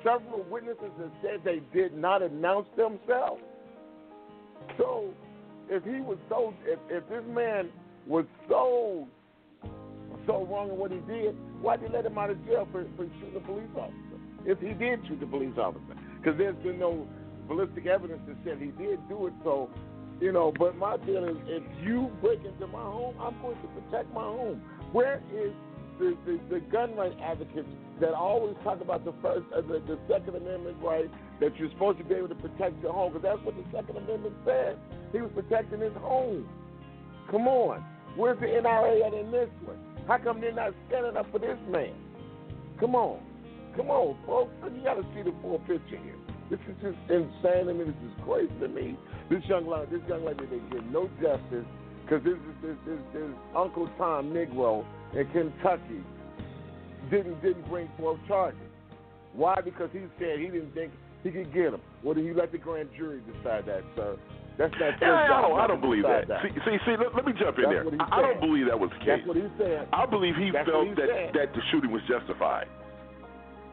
several witnesses that said they did not announce themselves. So if he was so, if, if this man was so, so wrong in what he did, why'd they let him out of jail for, for shooting a police officer? If he did shoot the police officer, because there's been no ballistic evidence that said he did do it. So, you know, but my deal is, if you break into my home, I'm going to protect my home. Where is The, the, the gun right advocates that always talk about the first, uh, the, the Second Amendment right, that you're supposed to be able to protect your home, because that's what the Second Amendment said. He was protecting his home. Come on. Where's the N R A at in this one? How come they're not standing up for this man? Come on. Come on, folks. You got to see the full picture here. This is just insane to me. This is crazy to me. This young lady, this young lady, they get no justice because this is this, this, this Uncle Tom Negro in Kentucky didn't didn't bring forth charges. Why? Because he said he didn't think he could get them. Well, then you let the grand jury decide that, sir. That's not true. Yeah, I don't, I don't believe that. that. See, see, see let, let me jump in That's there. I don't believe that was the case. That's what he said. I believe he That's felt he that, that the shooting was justified.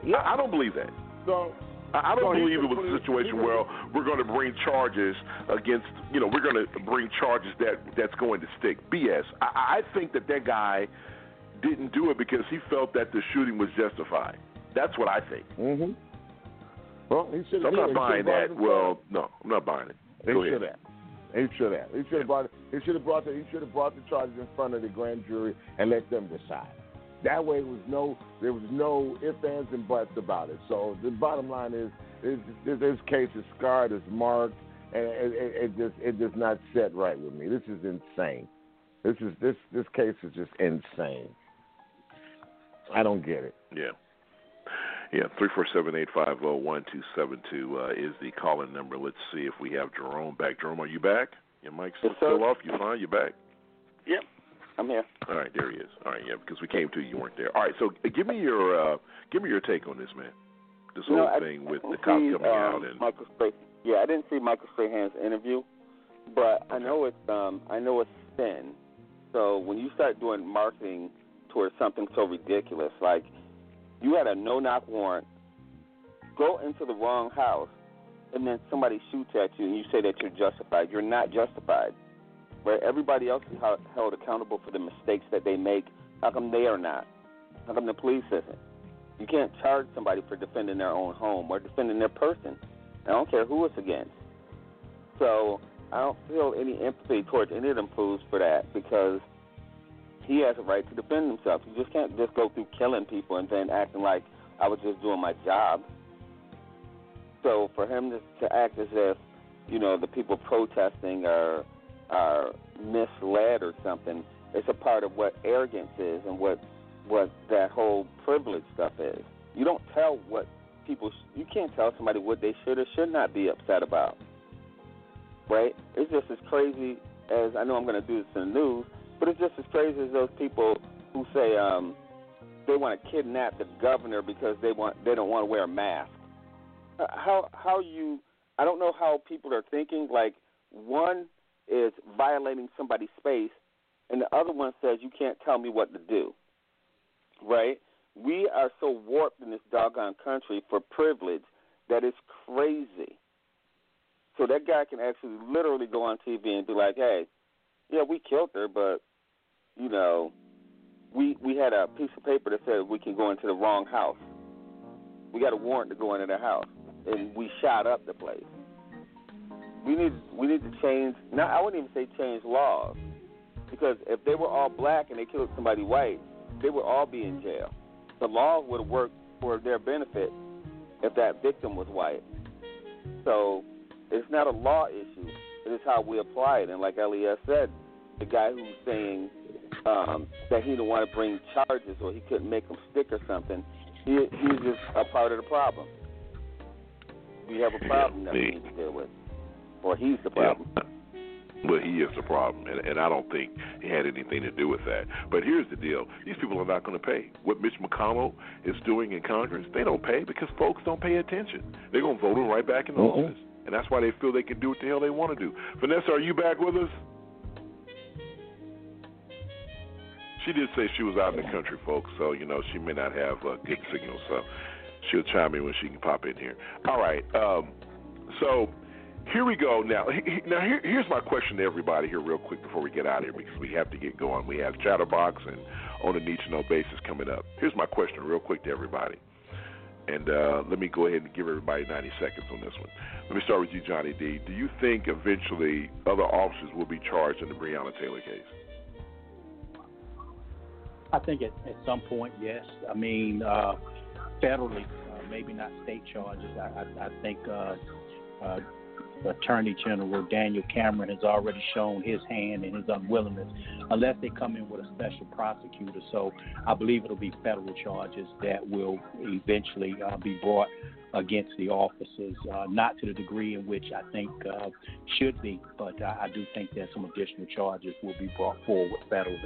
Yeah. I, I don't believe that. So I don't so believe it was a situation where we're going to bring charges against, you know, we're going to bring charges that that's going to stick. B S. I, I think that that guy didn't do it because he felt that the shooting was justified. That's what I think. Mm-hmm. Well, he should. So I'm not buying that. Well, no, I'm not buying it. He should have. He should have. He should have brought. He should have brought the. He should have brought the charges in front of the grand jury and let them decide. That way, it was no, there was no ifs, ands, and buts about it. So the bottom line is, is, is this case is scarred, is marked, and it, it, it just it does not set right with me. This is insane. This is this this case is just insane. I don't get it. Yeah. Yeah, three four seven, eight five zero, one two seven two uh, is the call-in number. Let's see if we have Jerome back. Jerome, are you back? Your mic's yes, still sir. off. You fine? You back? Yep, I'm here. All right, there he is. All right, yeah, because we came to you, you weren't there. All right, so give me your uh, give me your take on this, man. This you whole know, thing I, with I the cops coming um, out and Michael Stray, yeah, I didn't see Michael Strahan's interview, but I know it's um, I know it's thin. So when you start doing marketing towards something so ridiculous, like you had a no-knock warrant, go into the wrong house, and then somebody shoots at you, and you say that you're justified. You're not justified. Where everybody else is held accountable for the mistakes that they make. How come they are not? How come the police isn't? You can't charge somebody for defending their own home or defending their person. I don't care who it's against. So I don't feel any empathy towards any of them fools for that, because he has a right to defend himself. You just can't just go through killing people and then acting like I was just doing my job. So for him to, to act as if, you know, the people protesting are are misled or something, it's a part of what arrogance is and what what that whole privilege stuff is. You don't tell what people, sh- you can't tell somebody what they should or should not be upset about, right? It's just as crazy as, I know I'm going to do this in the news, but it's just as crazy as those people who say um, they want to kidnap the governor because they want they don't want to wear a mask. How, how you, I don't know how people are thinking, like one is violating somebody's space, and the other one says you can't tell me what to do, right? We are so warped in this doggone country for privilege that it's crazy. So that guy can actually literally go on T V and be like, hey, yeah, we killed her, but, you know, we we had a piece of paper that said we can go into the wrong house. We got a warrant to go into the house, and we shot up the place. We need we need to change. Now, I wouldn't even say change laws, because if they were all black and they killed somebody white, they would all be in jail. the law would have worked for their benefit if that victim was white. So it's not a law issue. It is how we apply it. And like Elias said, the guy who's saying um, that he didn't want to bring charges or he couldn't make them stick or something, he, he's just a part of the problem. We have a problem that we need to deal with. Or he's the problem. Yeah. But he is the problem, and, and I don't think he had anything to do with that. But here's the deal. These people are not going to pay. What Mitch McConnell is doing in Congress, they don't pay because folks don't pay attention. They're going to vote him right back in the mm-hmm. office, and that's why they feel they can do what the hell they want to do. Vanessa, are you back with us? She did say she was out in the country, folks, so, you know, she may not have uh, good signal, so she'll chime in when she can pop in here. All right, um, so... Here we go now. Now here, here's my question to everybody here real quick before we get out of here because we have to get going. We have Chatterbox and On a Need to Know Basis coming up. Here's my question real quick to everybody. And uh, let me go ahead and give everybody ninety seconds on this one. Let me start with you, Johnny D. Do you think eventually other officers will be charged in the Breonna Taylor case? I think at, at some point, yes. I mean, uh, federally, uh, maybe not state charges. I, I, I think... Uh, uh, Attorney General Daniel Cameron has already shown his hand and his unwillingness unless they come in with a special prosecutor. So I believe it'll be federal charges that will eventually uh, be brought against the officers, uh, not to the degree in which I think uh, should be, but I, I do think that some additional charges will be brought forward federally.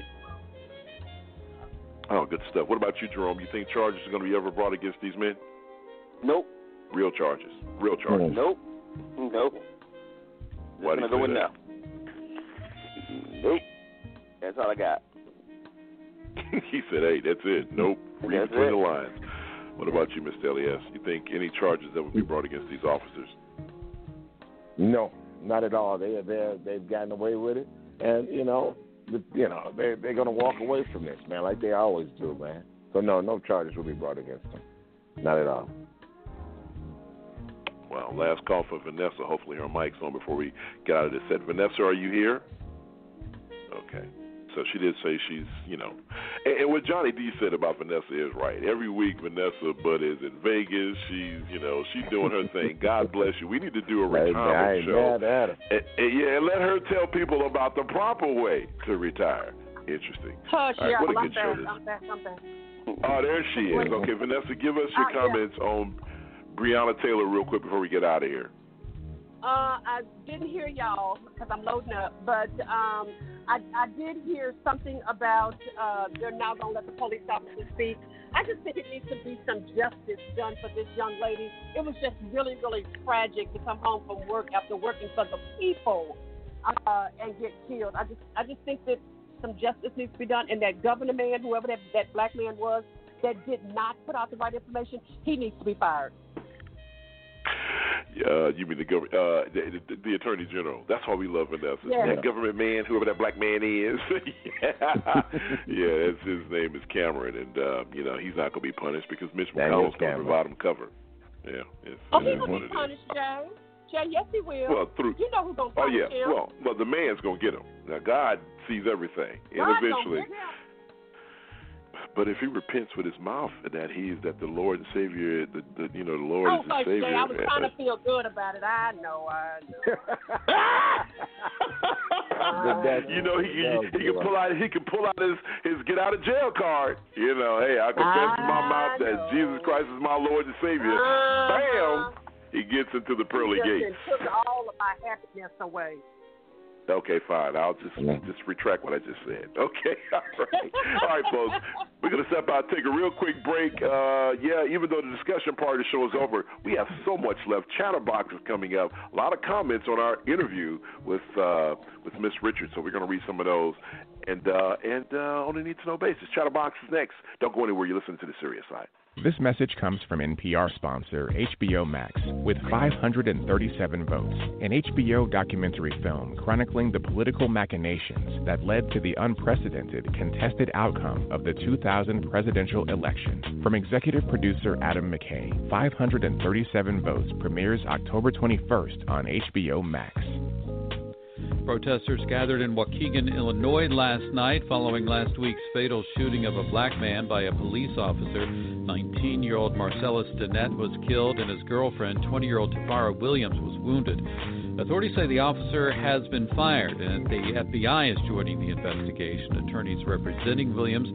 Oh, good stuff. What about you, Jerome? You think charges are going to be ever brought against these men? Nope. Real charges. Real charges. Nope. Nope. Why do you do that? Now. Nope. That's all I got. He said, hey, that's it. Nope. Read between the lines. What about you, Mister Elias? You think any charges that would be brought against these officers? No, not at all. They they they've gotten away with it, and you know, the, you know, they they're gonna walk away from this, man, like they always do, man. So no, no charges will be brought against them. Not at all. Wow, last call for Vanessa. Hopefully her mic's on before we get out of this set. Vanessa, are you here? Okay. So she did say she's, you know. And, and what Johnny D said about Vanessa is right. Every week Vanessa Bud is in Vegas. She's, you know, she's doing her thing. God bless you. We need to do a retirement show. Mad at and, and, yeah, and let her tell people about the proper way to retire. Interesting. Hush, right, yeah, what a good show this. I'm there, I'm there. Oh, there she is. Okay, Vanessa, give us your oh, comments yeah. on Breonna Taylor real quick before we get out of here. Uh, I didn't hear y'all because I'm loading up, but um, I, I did hear something about uh, they're now going to let the police officers speak. I just think it needs to be some justice done for this young lady. It was just really, really tragic to come home from work after working for the people uh, and get killed. I just, I just think that some justice needs to be done, and that governor man, whoever that, that black man was, that did not put out the right information, he needs to be fired. Uh, you mean the, gov- uh, the, the the Attorney General? That's why we love Vanessa. Yeah. That government man, whoever that black man is. yeah, yeah that's, his name is Cameron, and uh, you know he's not going to be punished because Mitch McConnell's going to provide him cover. Yeah, it's, oh, he's going to be punished, Joe. Joe, yes, he will. Well, through you know who's going to punish him. Oh yeah, him. well, well, the man's going to get him. Now God sees everything, and God's eventually. But if he repents with his mouth that he is that the Lord and Savior, the, the you know the Lord oh, is the oh, Savior. I was trying to feel good about it. I know. I know. that, you know he, he, he can pull out he can pull out his, his get out of jail card. You know, hey, I confess with my mouth that Jesus Christ is my Lord and Savior. Uh, Bam, he gets into the pearly gates. Took all of my happiness away. Okay, fine. I'll just just retract what I just said. Okay, all right, all right, folks. We're gonna step out, take a real quick break. Uh, yeah, even though the discussion part of the show is over, we have so much left. Chatterbox is coming up. A lot of comments on our interview with uh, with Miss Richard, so we're gonna read some of those. And uh, and uh, on a need to know basis, Chatterbox is next. Don't go anywhere. You're listening to the Serious Side. This message comes from N P R sponsor H B O Max with five hundred thirty-seven votes, an H B O documentary film chronicling the political machinations that led to the unprecedented contested outcome of the two thousand presidential election. From executive producer Adam McKay, five hundred thirty-seven votes premieres October twenty-first on H B O Max. Protesters gathered in Waukegan, Illinois last night following last week's fatal shooting of a black man by a police officer. nineteen-year-old Marcellus Dennett was killed and his girlfriend, twenty-year-old Tafara Williams, was wounded. Authorities say the officer has been fired and the F B I is joining the investigation. Attorneys representing Williams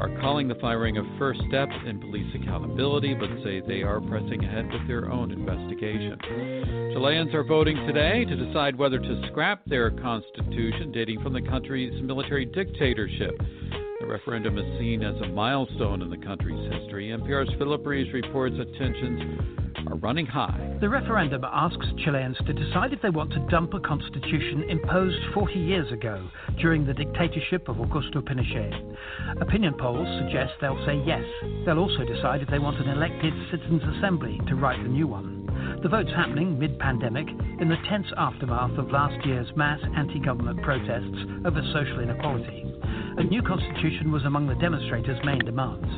are calling the firing a first step in police accountability, but say they are pressing ahead with their own investigation. Chileans are voting today to decide whether to scrap their constitution dating from the country's military dictatorship. The referendum is seen as a milestone in the country's history. N P R's Philip Reeves reports that tensions are running high. The referendum asks Chileans to decide if they want to dump a constitution imposed forty years ago during the dictatorship of Augusto Pinochet. Opinion polls suggest they'll say yes. They'll also decide if they want an elected citizens' assembly to write the new one. The vote's happening mid-pandemic in the tense aftermath of last year's mass anti-government protests over social inequality. A new constitution was among the demonstrators' main demands.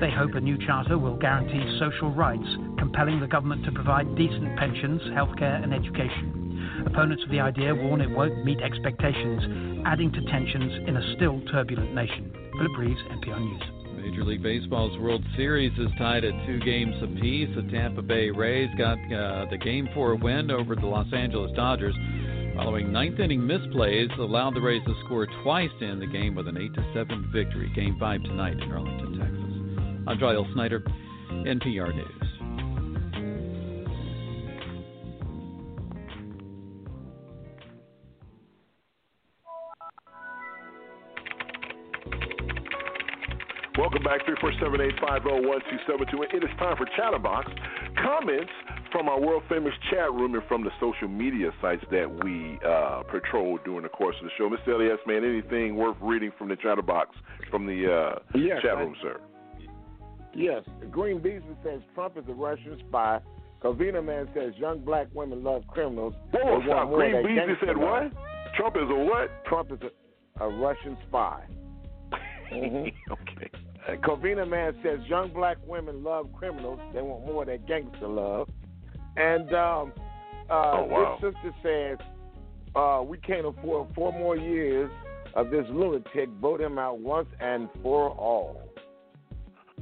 They hope a new charter will guarantee social rights, compelling the government to provide decent pensions, healthcare and education. Opponents of the idea warn it won't meet expectations, adding to tensions in a still turbulent nation. Philip Reeves, N P R News. Major League Baseball's World Series is tied at two games apiece. The Tampa Bay Rays got uh, the Game four win over the Los Angeles Dodgers. Following ninth-inning misplays, allowed the Rays to score twice to end the game with an eight to seven victory. Game five tonight in Arlington, Texas. I'm Joel Snyder, N P R News. Welcome back, three four seven, eight five zero, one two seven two. It is time for Chatterbox. Comments from our world-famous chat room and from the social media sites that we uh, patrol during the course of the show. Mister Elias, man, anything worth reading from the Chatterbox, from the uh, yes, chat room, I- sir? Yes, Green Beasley says Trump is a Russian spy. Covina Man says young black women love criminals. Oh, stop. Green Beasley said what? Trump is a what? Trump is a, a Russian spy. Mm-hmm. Okay. Uh, Covina Man says young black women love criminals. They want more of that gangster love. And um, uh, oh, wow. This sister says uh, we can't afford four more years of this lunatic. Vote him out once and for all.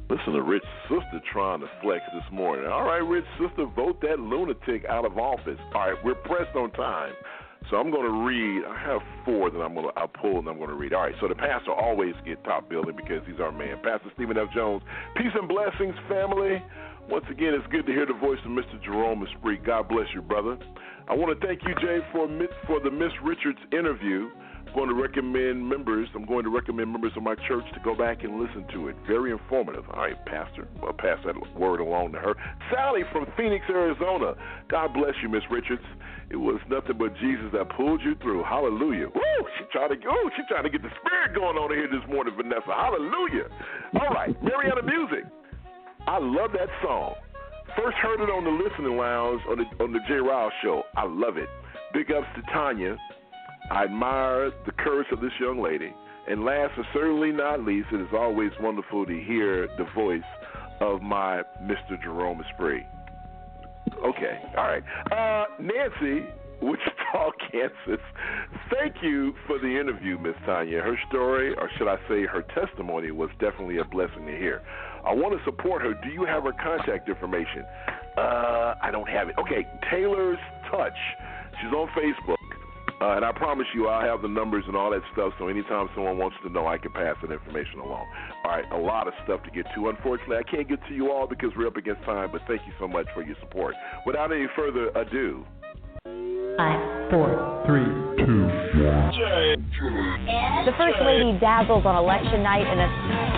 Listen to Rich Sister trying to flex this morning. All right, Rich Sister, vote that lunatic out of office. All right, we're pressed on time. So I'm going to read. I have four that I'm going to I'll pull and I'm going to read. All right, so the pastor always get top billing because he's our man. Pastor Stephen F. Jones, peace and blessings, family. Once again, it's good to hear the voice of Mister Jerome Esprit. God bless you, brother. I want to thank you, Jay, for, for the Miss Richards interview. I'm going to recommend members. I'm going to recommend members of my church to go back and listen to it. Very informative. All right, Pastor. I'll pass that word along to her. Sally from Phoenix, Arizona. God bless you, Miss Richards. It was nothing but Jesus that pulled you through. Hallelujah. Woo! She tried to. Ooh, she tried to get the spirit going on here this morning, Vanessa. Hallelujah. All right, Mariana Music. I love that song. First heard it on the listening lounge on the on the J. Riles show. I love it. Big ups to Tanya. I admire the courage of this young lady. And last but certainly not least, it is always wonderful to hear the voice of my Mister Jerome Esprit. Okay, all right. Uh, Nancy, Wichita, Kansas, thank you for the interview, Miss Tanya. Her story, or should I say her testimony, was definitely a blessing to hear. I want to support her. Do you have her contact information? Uh, I don't have it. Okay, Taylor's Touch. She's on Facebook. Uh, and I promise you I'll have the numbers and all that stuff, so anytime someone wants to know, I can pass that information along. All right, a lot of stuff to get to. Unfortunately, I can't get to you all because we're up against time, but thank you so much for your support. Without any further ado. Five, four, three, two, one. The First Lady dazzles on election night in a...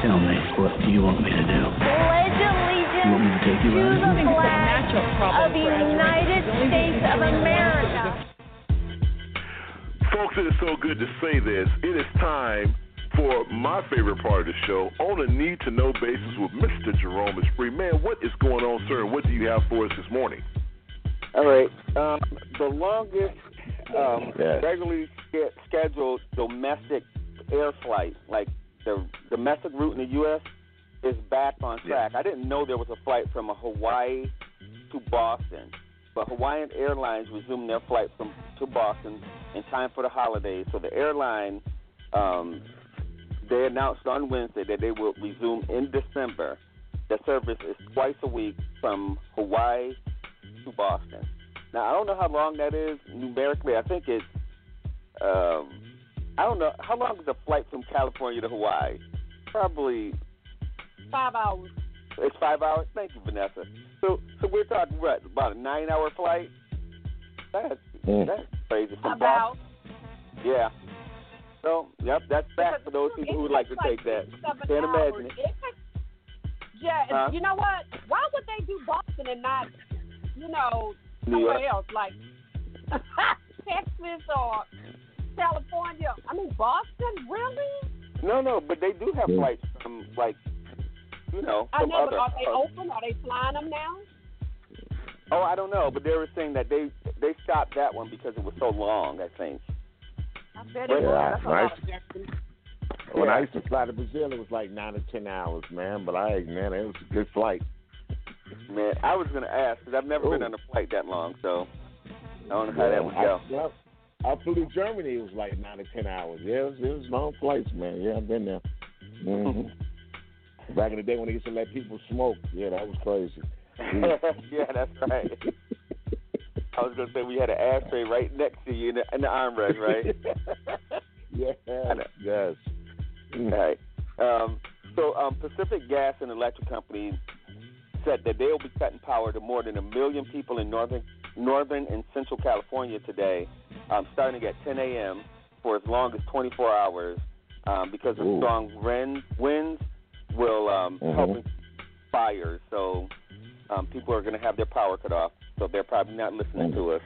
Tell me, what do you want me to do? Pledge allegiance you want me to, take you to the flag of the United States of America. Folks, it is so good to say this. It is time for my favorite part of the show, on a need-to-know basis with Mister Jerome Esprit. Man, what is going on, sir? What do you have for us this morning? All right. Um, the longest um, yeah. regularly scheduled domestic air flight, like the domestic route in the U S, is back on track. Yeah. I didn't know there was a flight from Hawaii to Boston, but Hawaiian Airlines resumed their flight from to Boston in time for the holidays. So the airline, um, they announced on Wednesday that they will resume in December. The service is twice a week from Hawaii to Boston. Now, I don't know how long that is numerically. I think it's, um, I don't know. How long is the flight from California to Hawaii? Probably five hours. It's five hours? Thank you, Vanessa. So so we're talking, what, about a nine-hour flight? That's, mm. that's crazy. From about. Boston. Yeah. So, yep, that's back for those people who would like to like take that. Can't hours. imagine it. it takes, yeah, huh? You know what? Why would they do Boston and not, you know, somewhere yeah. else, like Texas or California? I mean, Boston? Really? No, no, but they do have flights from, like, you know, from I know, other, but are they uh, open? Are they flying them now? Oh, I don't know, but they were saying that they they stopped that one because it was so long, I think. I bet it was. When, nice. when yeah. I used to fly to Brazil, it was like nine or ten hours, man. But I, man, it was a good flight. Man, I was going to ask, because I've never Ooh. been on a flight that long, so I don't know how yeah, that would go. I, yeah. I flew to Germany. It was like nine or ten hours. Yeah, it was, it was long flights, man. Yeah, I've been there. Mm-hmm. Back in the day when they used to let people smoke. Yeah, that was crazy. Yeah, that's right. I was going to say we had an ashtray right next to you in the, in the armrest, right? yes, yes. All right. Um, so um, Pacific Gas and Electric Company said that they'll be cutting power to more than a million people in northern northern and central California today, um, starting at ten a.m. for as long as twenty-four hours, um, because of Ooh. strong wind, winds will um, mm-hmm. help fires. So um, people are going to have their power cut off. So they're probably not listening mm-hmm. to us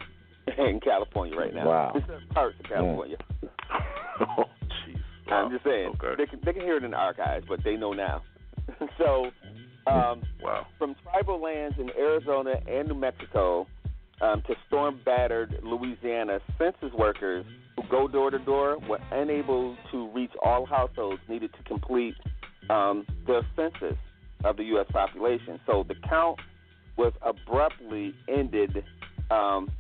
in California right now. Wow. This is parts of California. Mm. Oh, jeez. Wow. I'm just saying. Okay. They can, they can hear it in the archives, but they know now. So um, wow. from tribal lands in Arizona and New Mexico um, to storm-battered Louisiana, census workers who go door-to-door were unable to reach all households needed to complete um, their census of the U S population. So the count was abruptly ended um,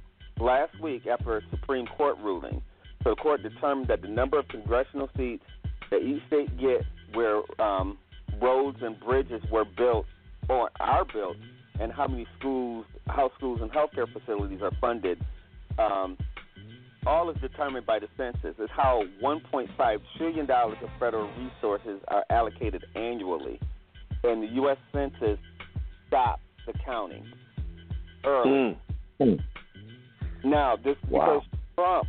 last week after a Supreme Court ruling. So the court determined that the number of congressional seats that each state gets where um, roads and bridges were built or are built and how many schools, house schools and healthcare facilities are funded, um, all is determined by the census. It's how one point five trillion dollars of federal resources are allocated annually. And the U S Census stopped the counting early. Mm. Now, this is wow. because Trump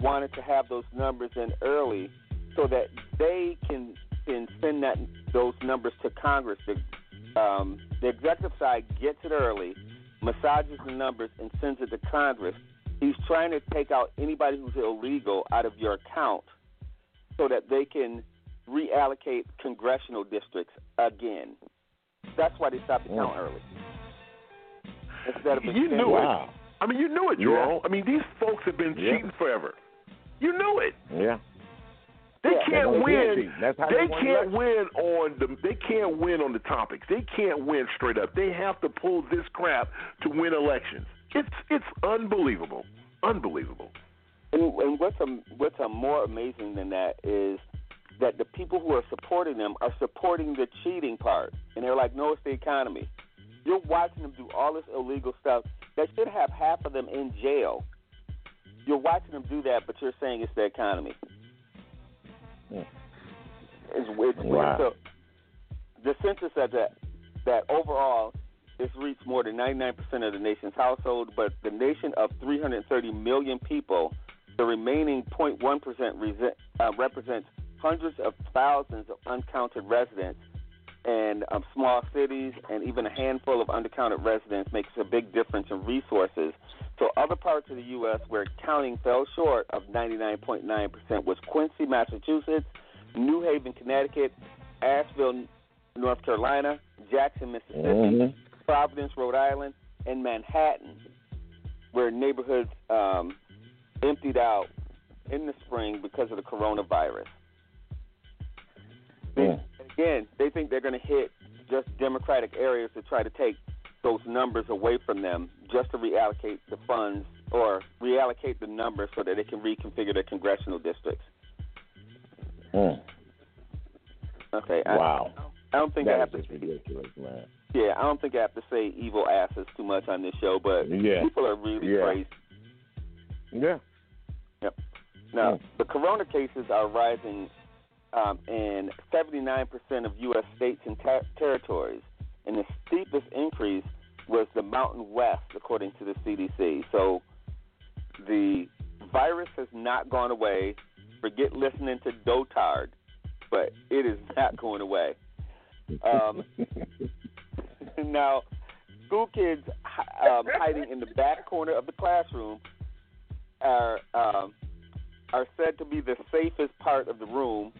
wanted to have those numbers in early so that they can, can send that those numbers to Congress. The, um, the executive side gets it early, massages the numbers, and sends it to Congress. He's trying to take out anybody who's illegal out of your account so that they can reallocate congressional districts again. That's why they stopped the count early. Instead of you knew wow. it. I mean, you knew it, Jerome. Yeah. I mean, these folks have been yeah. cheating forever. You knew it. Yeah. They yeah, can't win. That's how they, they can't win on the. They can't win on the topics. They can't win straight up. They have to pull this crap to win elections. It's it's unbelievable, unbelievable. And, and what's a, what's a more amazing than that is that the people who are supporting them are supporting the cheating part. And they're like, no, it's the economy. You're watching them do all this illegal stuff that should have half of them in jail. You're watching them do that, but you're saying it's the economy. Yeah. It's, it's wow. weird. So the census said that, that overall it's reached more than ninety-nine percent of the nation's household, but the nation of three hundred thirty million people, the remaining zero point one percent resent, uh, represents hundreds of thousands of uncounted residents, and um, small cities and even a handful of undercounted residents makes a big difference in resources. So other parts of the U S where counting fell short of ninety-nine point nine percent was Quincy, Massachusetts, New Haven, Connecticut, Asheville, North Carolina, Jackson, Mississippi, mm-hmm. Providence, Rhode Island, and Manhattan, where neighborhoods um, emptied out in the spring because of the coronavirus. Yeah. Again, they think they're going to hit just Democratic areas to try to take those numbers away from them just to reallocate the funds or reallocate the numbers so that they can reconfigure their congressional districts. Mm. Okay. I, wow. I don't think that I have to. That is ridiculous, man. Yeah, I don't think I have to say evil asses too much on this show, but yeah. people are really yeah. crazy. Yeah. Yep. Now, mm. the corona cases are rising um, in seventy-nine percent of U S states and ter- territories, and the steepest increase was the Mountain West, according to the C D C. So the virus has not gone away. Forget listening to Dotard, but it is not going away. Um, now, school kids um, hiding in the back corner of the classroom are um, are said to be the safest part of the room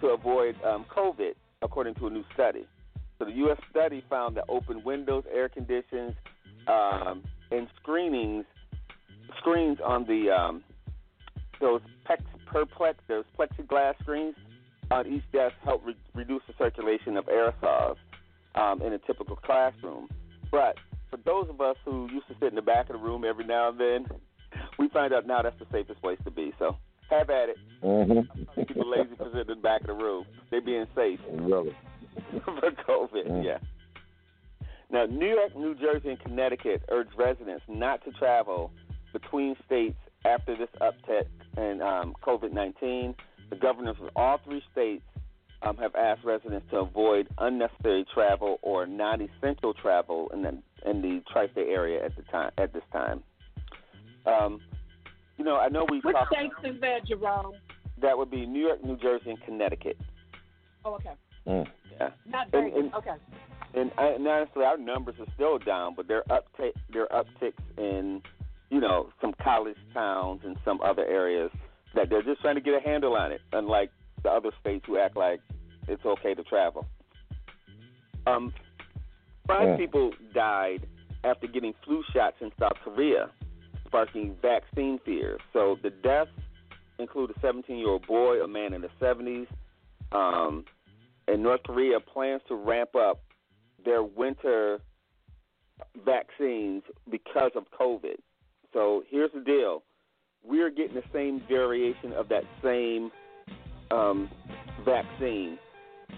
to avoid um, COVID, according to a new study. So the U S study found that open windows, air conditions, um, and screenings, screens on the um, those pex, perplex, those plexiglass screens on each desk help re- reduce the circulation of aerosols um, in a typical classroom. But for those of us who used to sit in the back of the room every now and then, we find out now that's the safest place to be. So have at it. Mm-hmm. People lazy for sitting in the back of the room. They're being safe. Really? For COVID, mm. yeah. Now, New York, New Jersey, and Connecticut urge residents not to travel between states after this uptick in um, COVID nineteen. The governors of all three states um, have asked residents to avoid unnecessary travel or non-essential travel in the, in the tri-state area at the time. At this time, um, you know, I know we. Which talked states about, is that, Jerome? That would be New York, New Jersey, and Connecticut. Oh, okay. Mm. Yeah. Not very and, and, okay. And, and honestly, our numbers are still down, but they're uptick, they're upticks in, you know, some college towns and some other areas that they're just trying to get a handle on it. Unlike the other states who act like it's okay to travel. Um, five yeah. people died after getting flu shots in South Korea, sparking vaccine fears. So the deaths include a seventeen-year-old boy, a man in his seventies. Um, And North Korea plans to ramp up their winter vaccines because of COVID. So here's the deal. We're getting the same variation of that same um, vaccine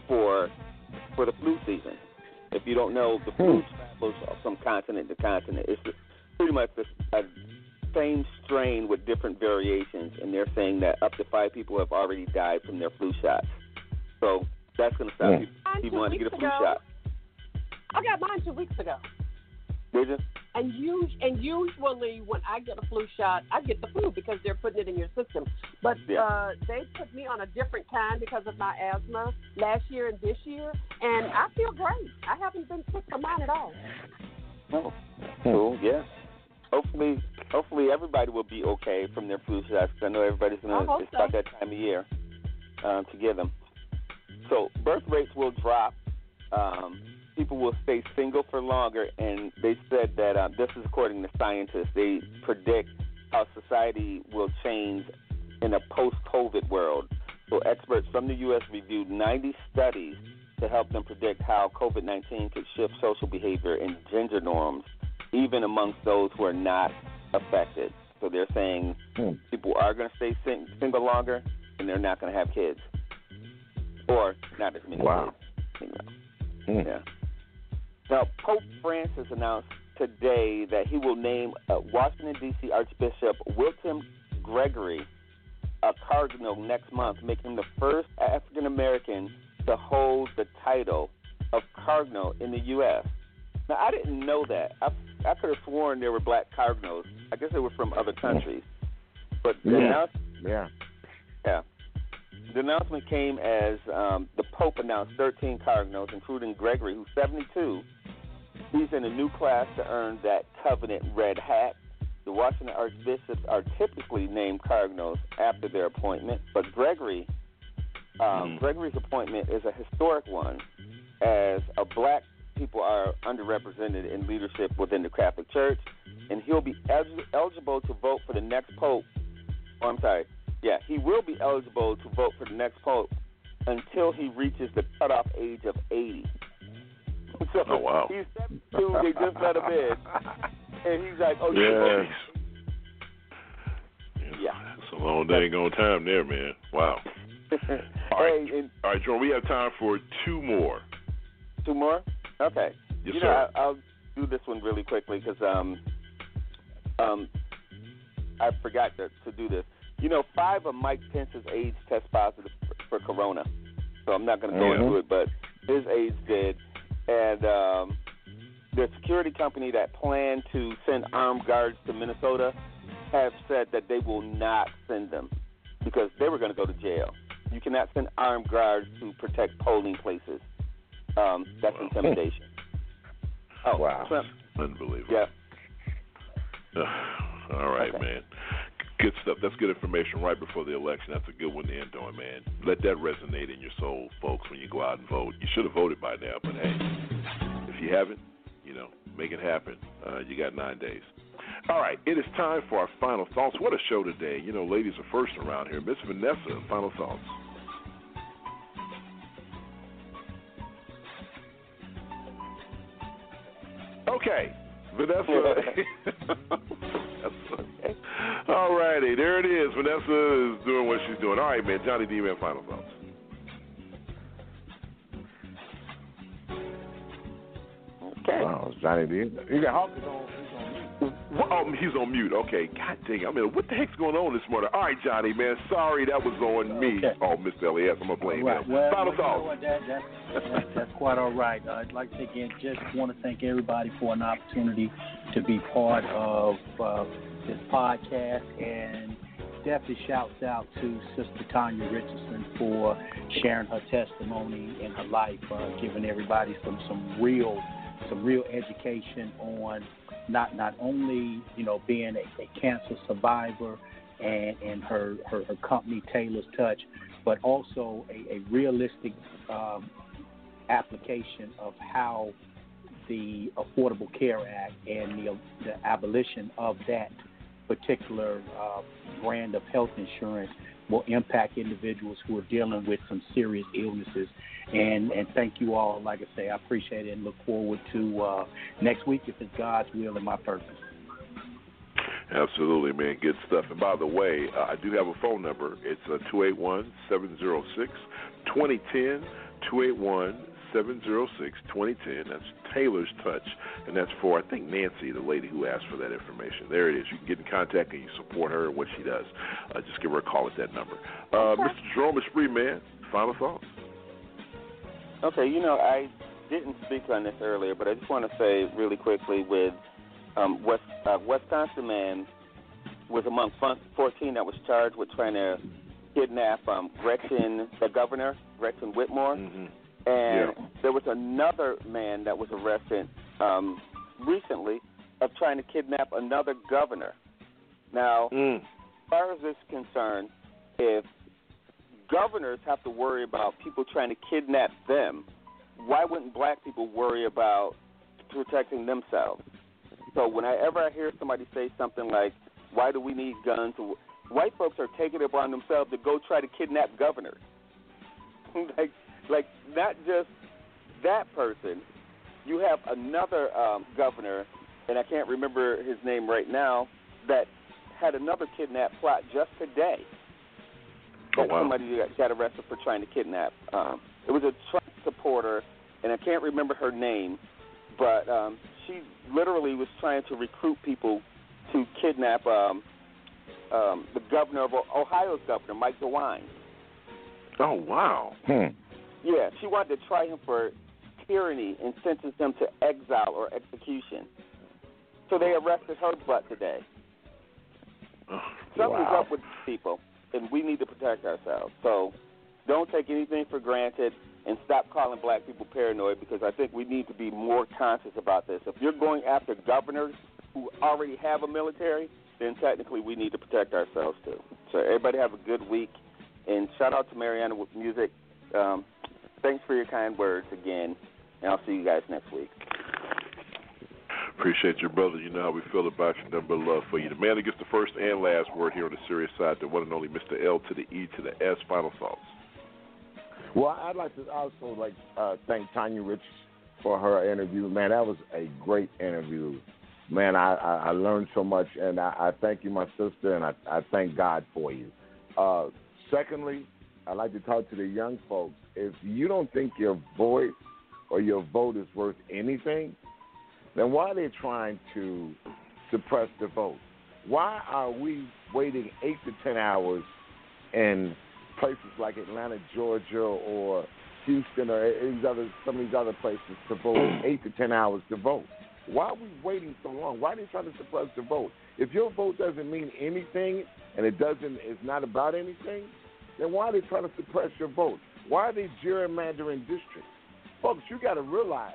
for for the flu season. If you don't know, the flu travels from continent to continent. It's pretty much the same strain with different variations, and they're saying that up to five people have already died from their flu shots. So that's going to stop yeah. people, people wanting to get a flu ago, shot. I got mine two weeks ago. Did you? And, you, and usually when I get a flu shot, I get the flu because they're putting it in your system. But yeah. uh, they put me on a different kind because of my asthma last year and this year, and I feel great. I haven't been sick for mine at all. Oh, cool, yeah. Hopefully, hopefully everybody will be okay from their flu shots. I know everybody's going to start that time of year um, to get them. So birth rates will drop. Um, people will stay single for longer, and they said that uh, this is according to scientists. They predict how society will change in a post-COVID world. So experts from the U S reviewed ninety studies to help them predict how COVID nineteen could shift social behavior and gender norms, even amongst those who are not affected. So they're saying hmm. people are going to stay sing- single longer, and they're not going to have kids. Or not as many. Wow. Kids, you know. mm. Yeah. Now, Pope Francis announced today that he will name uh, Washington, D C Archbishop Wilton Gregory a cardinal next month, making him the first African-American to hold the title of cardinal in the U S. Now, I didn't know that. I, I could have sworn there were black cardinals. I guess they were from other countries. But yeah. Now, yeah. Yeah. The announcement came as um, the Pope announced thirteen cardinals, including Gregory, who's seventy-two. He's in a new class to earn that covenant red hat. The Washington archbishops are typically named cardinals after their appointment, but Gregory, um, mm-hmm. Gregory's appointment is a historic one, as a black people are underrepresented in leadership within the Catholic Church, and he'll be el- eligible to vote for the next Pope. Oh, I'm sorry. Yeah, he will be eligible to vote for the next pope until he reaches the cutoff age of eighty. So oh, wow. He's seventy-two, they just let him in. And he's like, oh, yes. Long dang on time there, man. Wow. All right, hey, and, all right, Jordan, we have time for two more. Two more? Okay. Yes, you know, sir. I, I'll do this one really quickly because um, um, I forgot to, to do this. You know, five of Mike Pence's aides test positive for, for corona, so I'm not going to go mm-hmm. into it, but his aides did. And um, the security company that planned to send armed guards to Minnesota have said that they will not send them because they were going to go to jail. You cannot send armed guards to protect polling places. Um, that's wow. intimidation. Oh, wow. Trump. Unbelievable. Yeah. Uh, all right, okay. man. Good stuff. That's good information right before the election. That's a good one to end on, man. Let that resonate in your soul, folks, when you go out and vote. You should have voted by now, but hey, if you haven't, you know, make it happen. Uh, you got nine days. All right, it is time for our final thoughts. What a show today. You know, ladies are first around here. Miss Vanessa, final thoughts. Okay, Vanessa. All righty, there it is. Vanessa is doing what she's doing. All right, man, Johnny D, man, final thoughts. Okay. Wow, Johnny D. You got Hawkins on. Oh, he's on mute. Okay. God dang it. I mean, what the heck's going on this morning? All right, Johnny, man. Sorry, that was on me. Okay. Oh, Mister Elias, I'm going to blame right. him. Well, Final well, thoughts. You know that, that's, that's, that's quite all right. Uh, I'd like to, again, just want to thank everybody for an opportunity to be part of uh, this podcast. And definitely shouts out to Sister Tanya Richardson for sharing her testimony and her life, uh, giving everybody some, some real some real education on Not not only, you know, being a, a cancer survivor and, and her, her, her company, Taylor's Touch, but also a, a realistic um, application of how the Affordable Care Act and the, the abolition of that particular uh, brand of health insurance will impact individuals who are dealing with some serious illnesses. And, and thank you all. Like I say, I appreciate it and look forward to uh, next week if it's God's will and my purpose. Absolutely, man. Good stuff. And by the way, uh, I do have a phone number. It's uh, two eight one, seven oh six, two oh one oh, two eight one, seven oh six, two oh one oh. That's Taylor's Touch. And that's for, I think, Nancy, the lady who asked for that information. There it is. You can get in contact and you support her and what she does. Uh, just give her a call at that number. Uh, Mister Jerome Esprit, man, final thoughts. Okay, you know, I didn't speak on this earlier, but I just want to say really quickly with um, West, uh, Wisconsin man was among fourteen that was charged with trying to kidnap um, Gretchen, the governor, Gretchen Whitmer. Mm-hmm. And yeah. there was another man that was arrested um, recently of trying to kidnap another governor. Now, mm. as far as this is concerned, if governors have to worry about people trying to kidnap them, why wouldn't black people worry about protecting themselves? So whenever I hear somebody say something like, why do we need guns? White folks are taking it upon themselves to go try to kidnap governors. like, like not just that person. You have another um, governor, and I can't remember his name right now, that had another kidnap plot just today. Oh, wow. Somebody got, got arrested for trying to kidnap. Um, it was a Trump supporter, and I can't remember her name, but um, she literally was trying to recruit people to kidnap um, um, the governor of Ohio's governor, Mike DeWine. Oh, wow. Hmm. Yeah, she wanted to try him for tyranny and sentence him to exile or execution. So they arrested her butt today. Oh, Something's wow. up with these people. And we need to protect ourselves. So don't take anything for granted and stop calling black people paranoid, because I think we need to be more conscious about this. If you're going after governors who already have a military, then technically we need to protect ourselves too. So everybody have a good week. And shout out to Mariana with music. Um, thanks for your kind words again. And I'll see you guys next week. Appreciate your brother. You know how we feel about you. Number of love for you. The man that gets the first and last word here on the serious side, the one and only Mister L to the E to the S. Final thoughts. Well, I'd like to also like uh, thank Tanya Rich for her interview. Man, that was a great interview. man, I, I, I learned so much, and I, I thank you, my sister, and I, I thank God for you. Uh, secondly, I'd like to talk to the young folks. If you don't think your voice or your vote is worth anything, then why are they trying to suppress the vote? Why are we waiting eight to ten hours in places like Atlanta, Georgia, or Houston, or these other, some of these other places to vote, eight to ten hours to vote? Why are we waiting so long? Why are they trying to suppress the vote? If your vote doesn't mean anything and it doesn't, it's not about anything, then why are they trying to suppress your vote? Why are they gerrymandering districts? Folks, you got to realize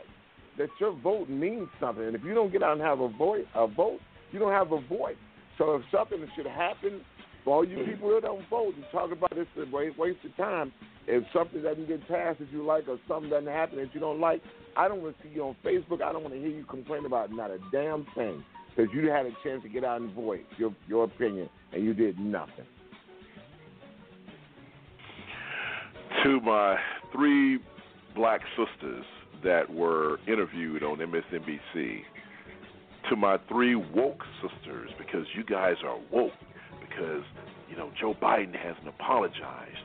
that your vote means something. And if you don't get out and have a, voice, a vote, you don't have a voice. So if something should happen, for all you people who don't vote and talk about this as a waste of time, if something doesn't get passed that you like or something doesn't happen that you don't like, I don't want to see you on Facebook. I don't want to hear you complain about not a damn thing because you had a chance to get out and voice your, your opinion, and you did nothing. To my three black sisters that were interviewed on M S N B C, to my three woke sisters, because you guys are woke, because, you know, Joe Biden hasn't apologized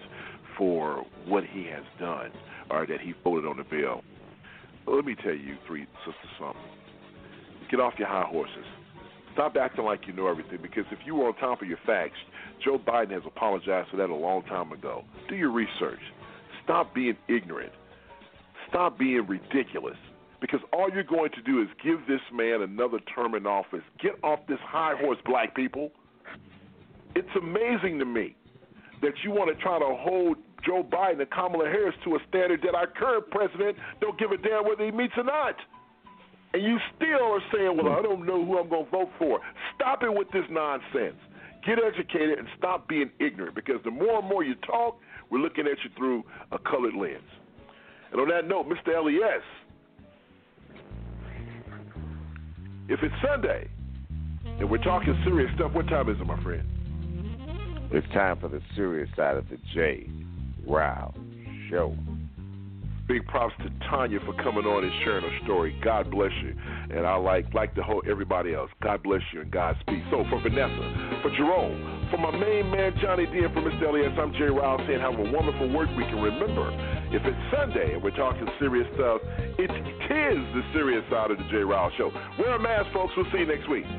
for what he has done or that he voted on the bill. But let me tell you, three sisters, something. Get off your high horses. Stop acting like you know everything, because if you were on top of your facts, Joe Biden has apologized for that a long time ago. Do your research. Stop being ignorant. Stop being ridiculous, because all you're going to do is give this man another term in office. Get off this high horse, black people. It's amazing to me that you want to try to hold Joe Biden and Kamala Harris to a standard that our current president don't give a damn whether he meets or not. And you still are saying, well, I don't know who I'm going to vote for. Stop it with this nonsense. Get educated and stop being ignorant, because the more and more you talk, we're looking at you through a colored lens. And on that note, Mister L E S, if it's Sunday and we're talking serious stuff, what time is it, my friend? It's time for the serious side of the J. Wow. Show. Big props to Tanya for coming on and sharing her story. God bless you. And I like like to hold everybody else. God bless you and Godspeed. So for Vanessa, for Jerome, for my main man Johnny D, and for Mister L E S, I'm Jay Riles saying have a wonderful work week. And remember, if it's Sunday and we're talking serious stuff, it is the serious side of the Jay Riles Show. Wear a mask, folks. We'll see you next week.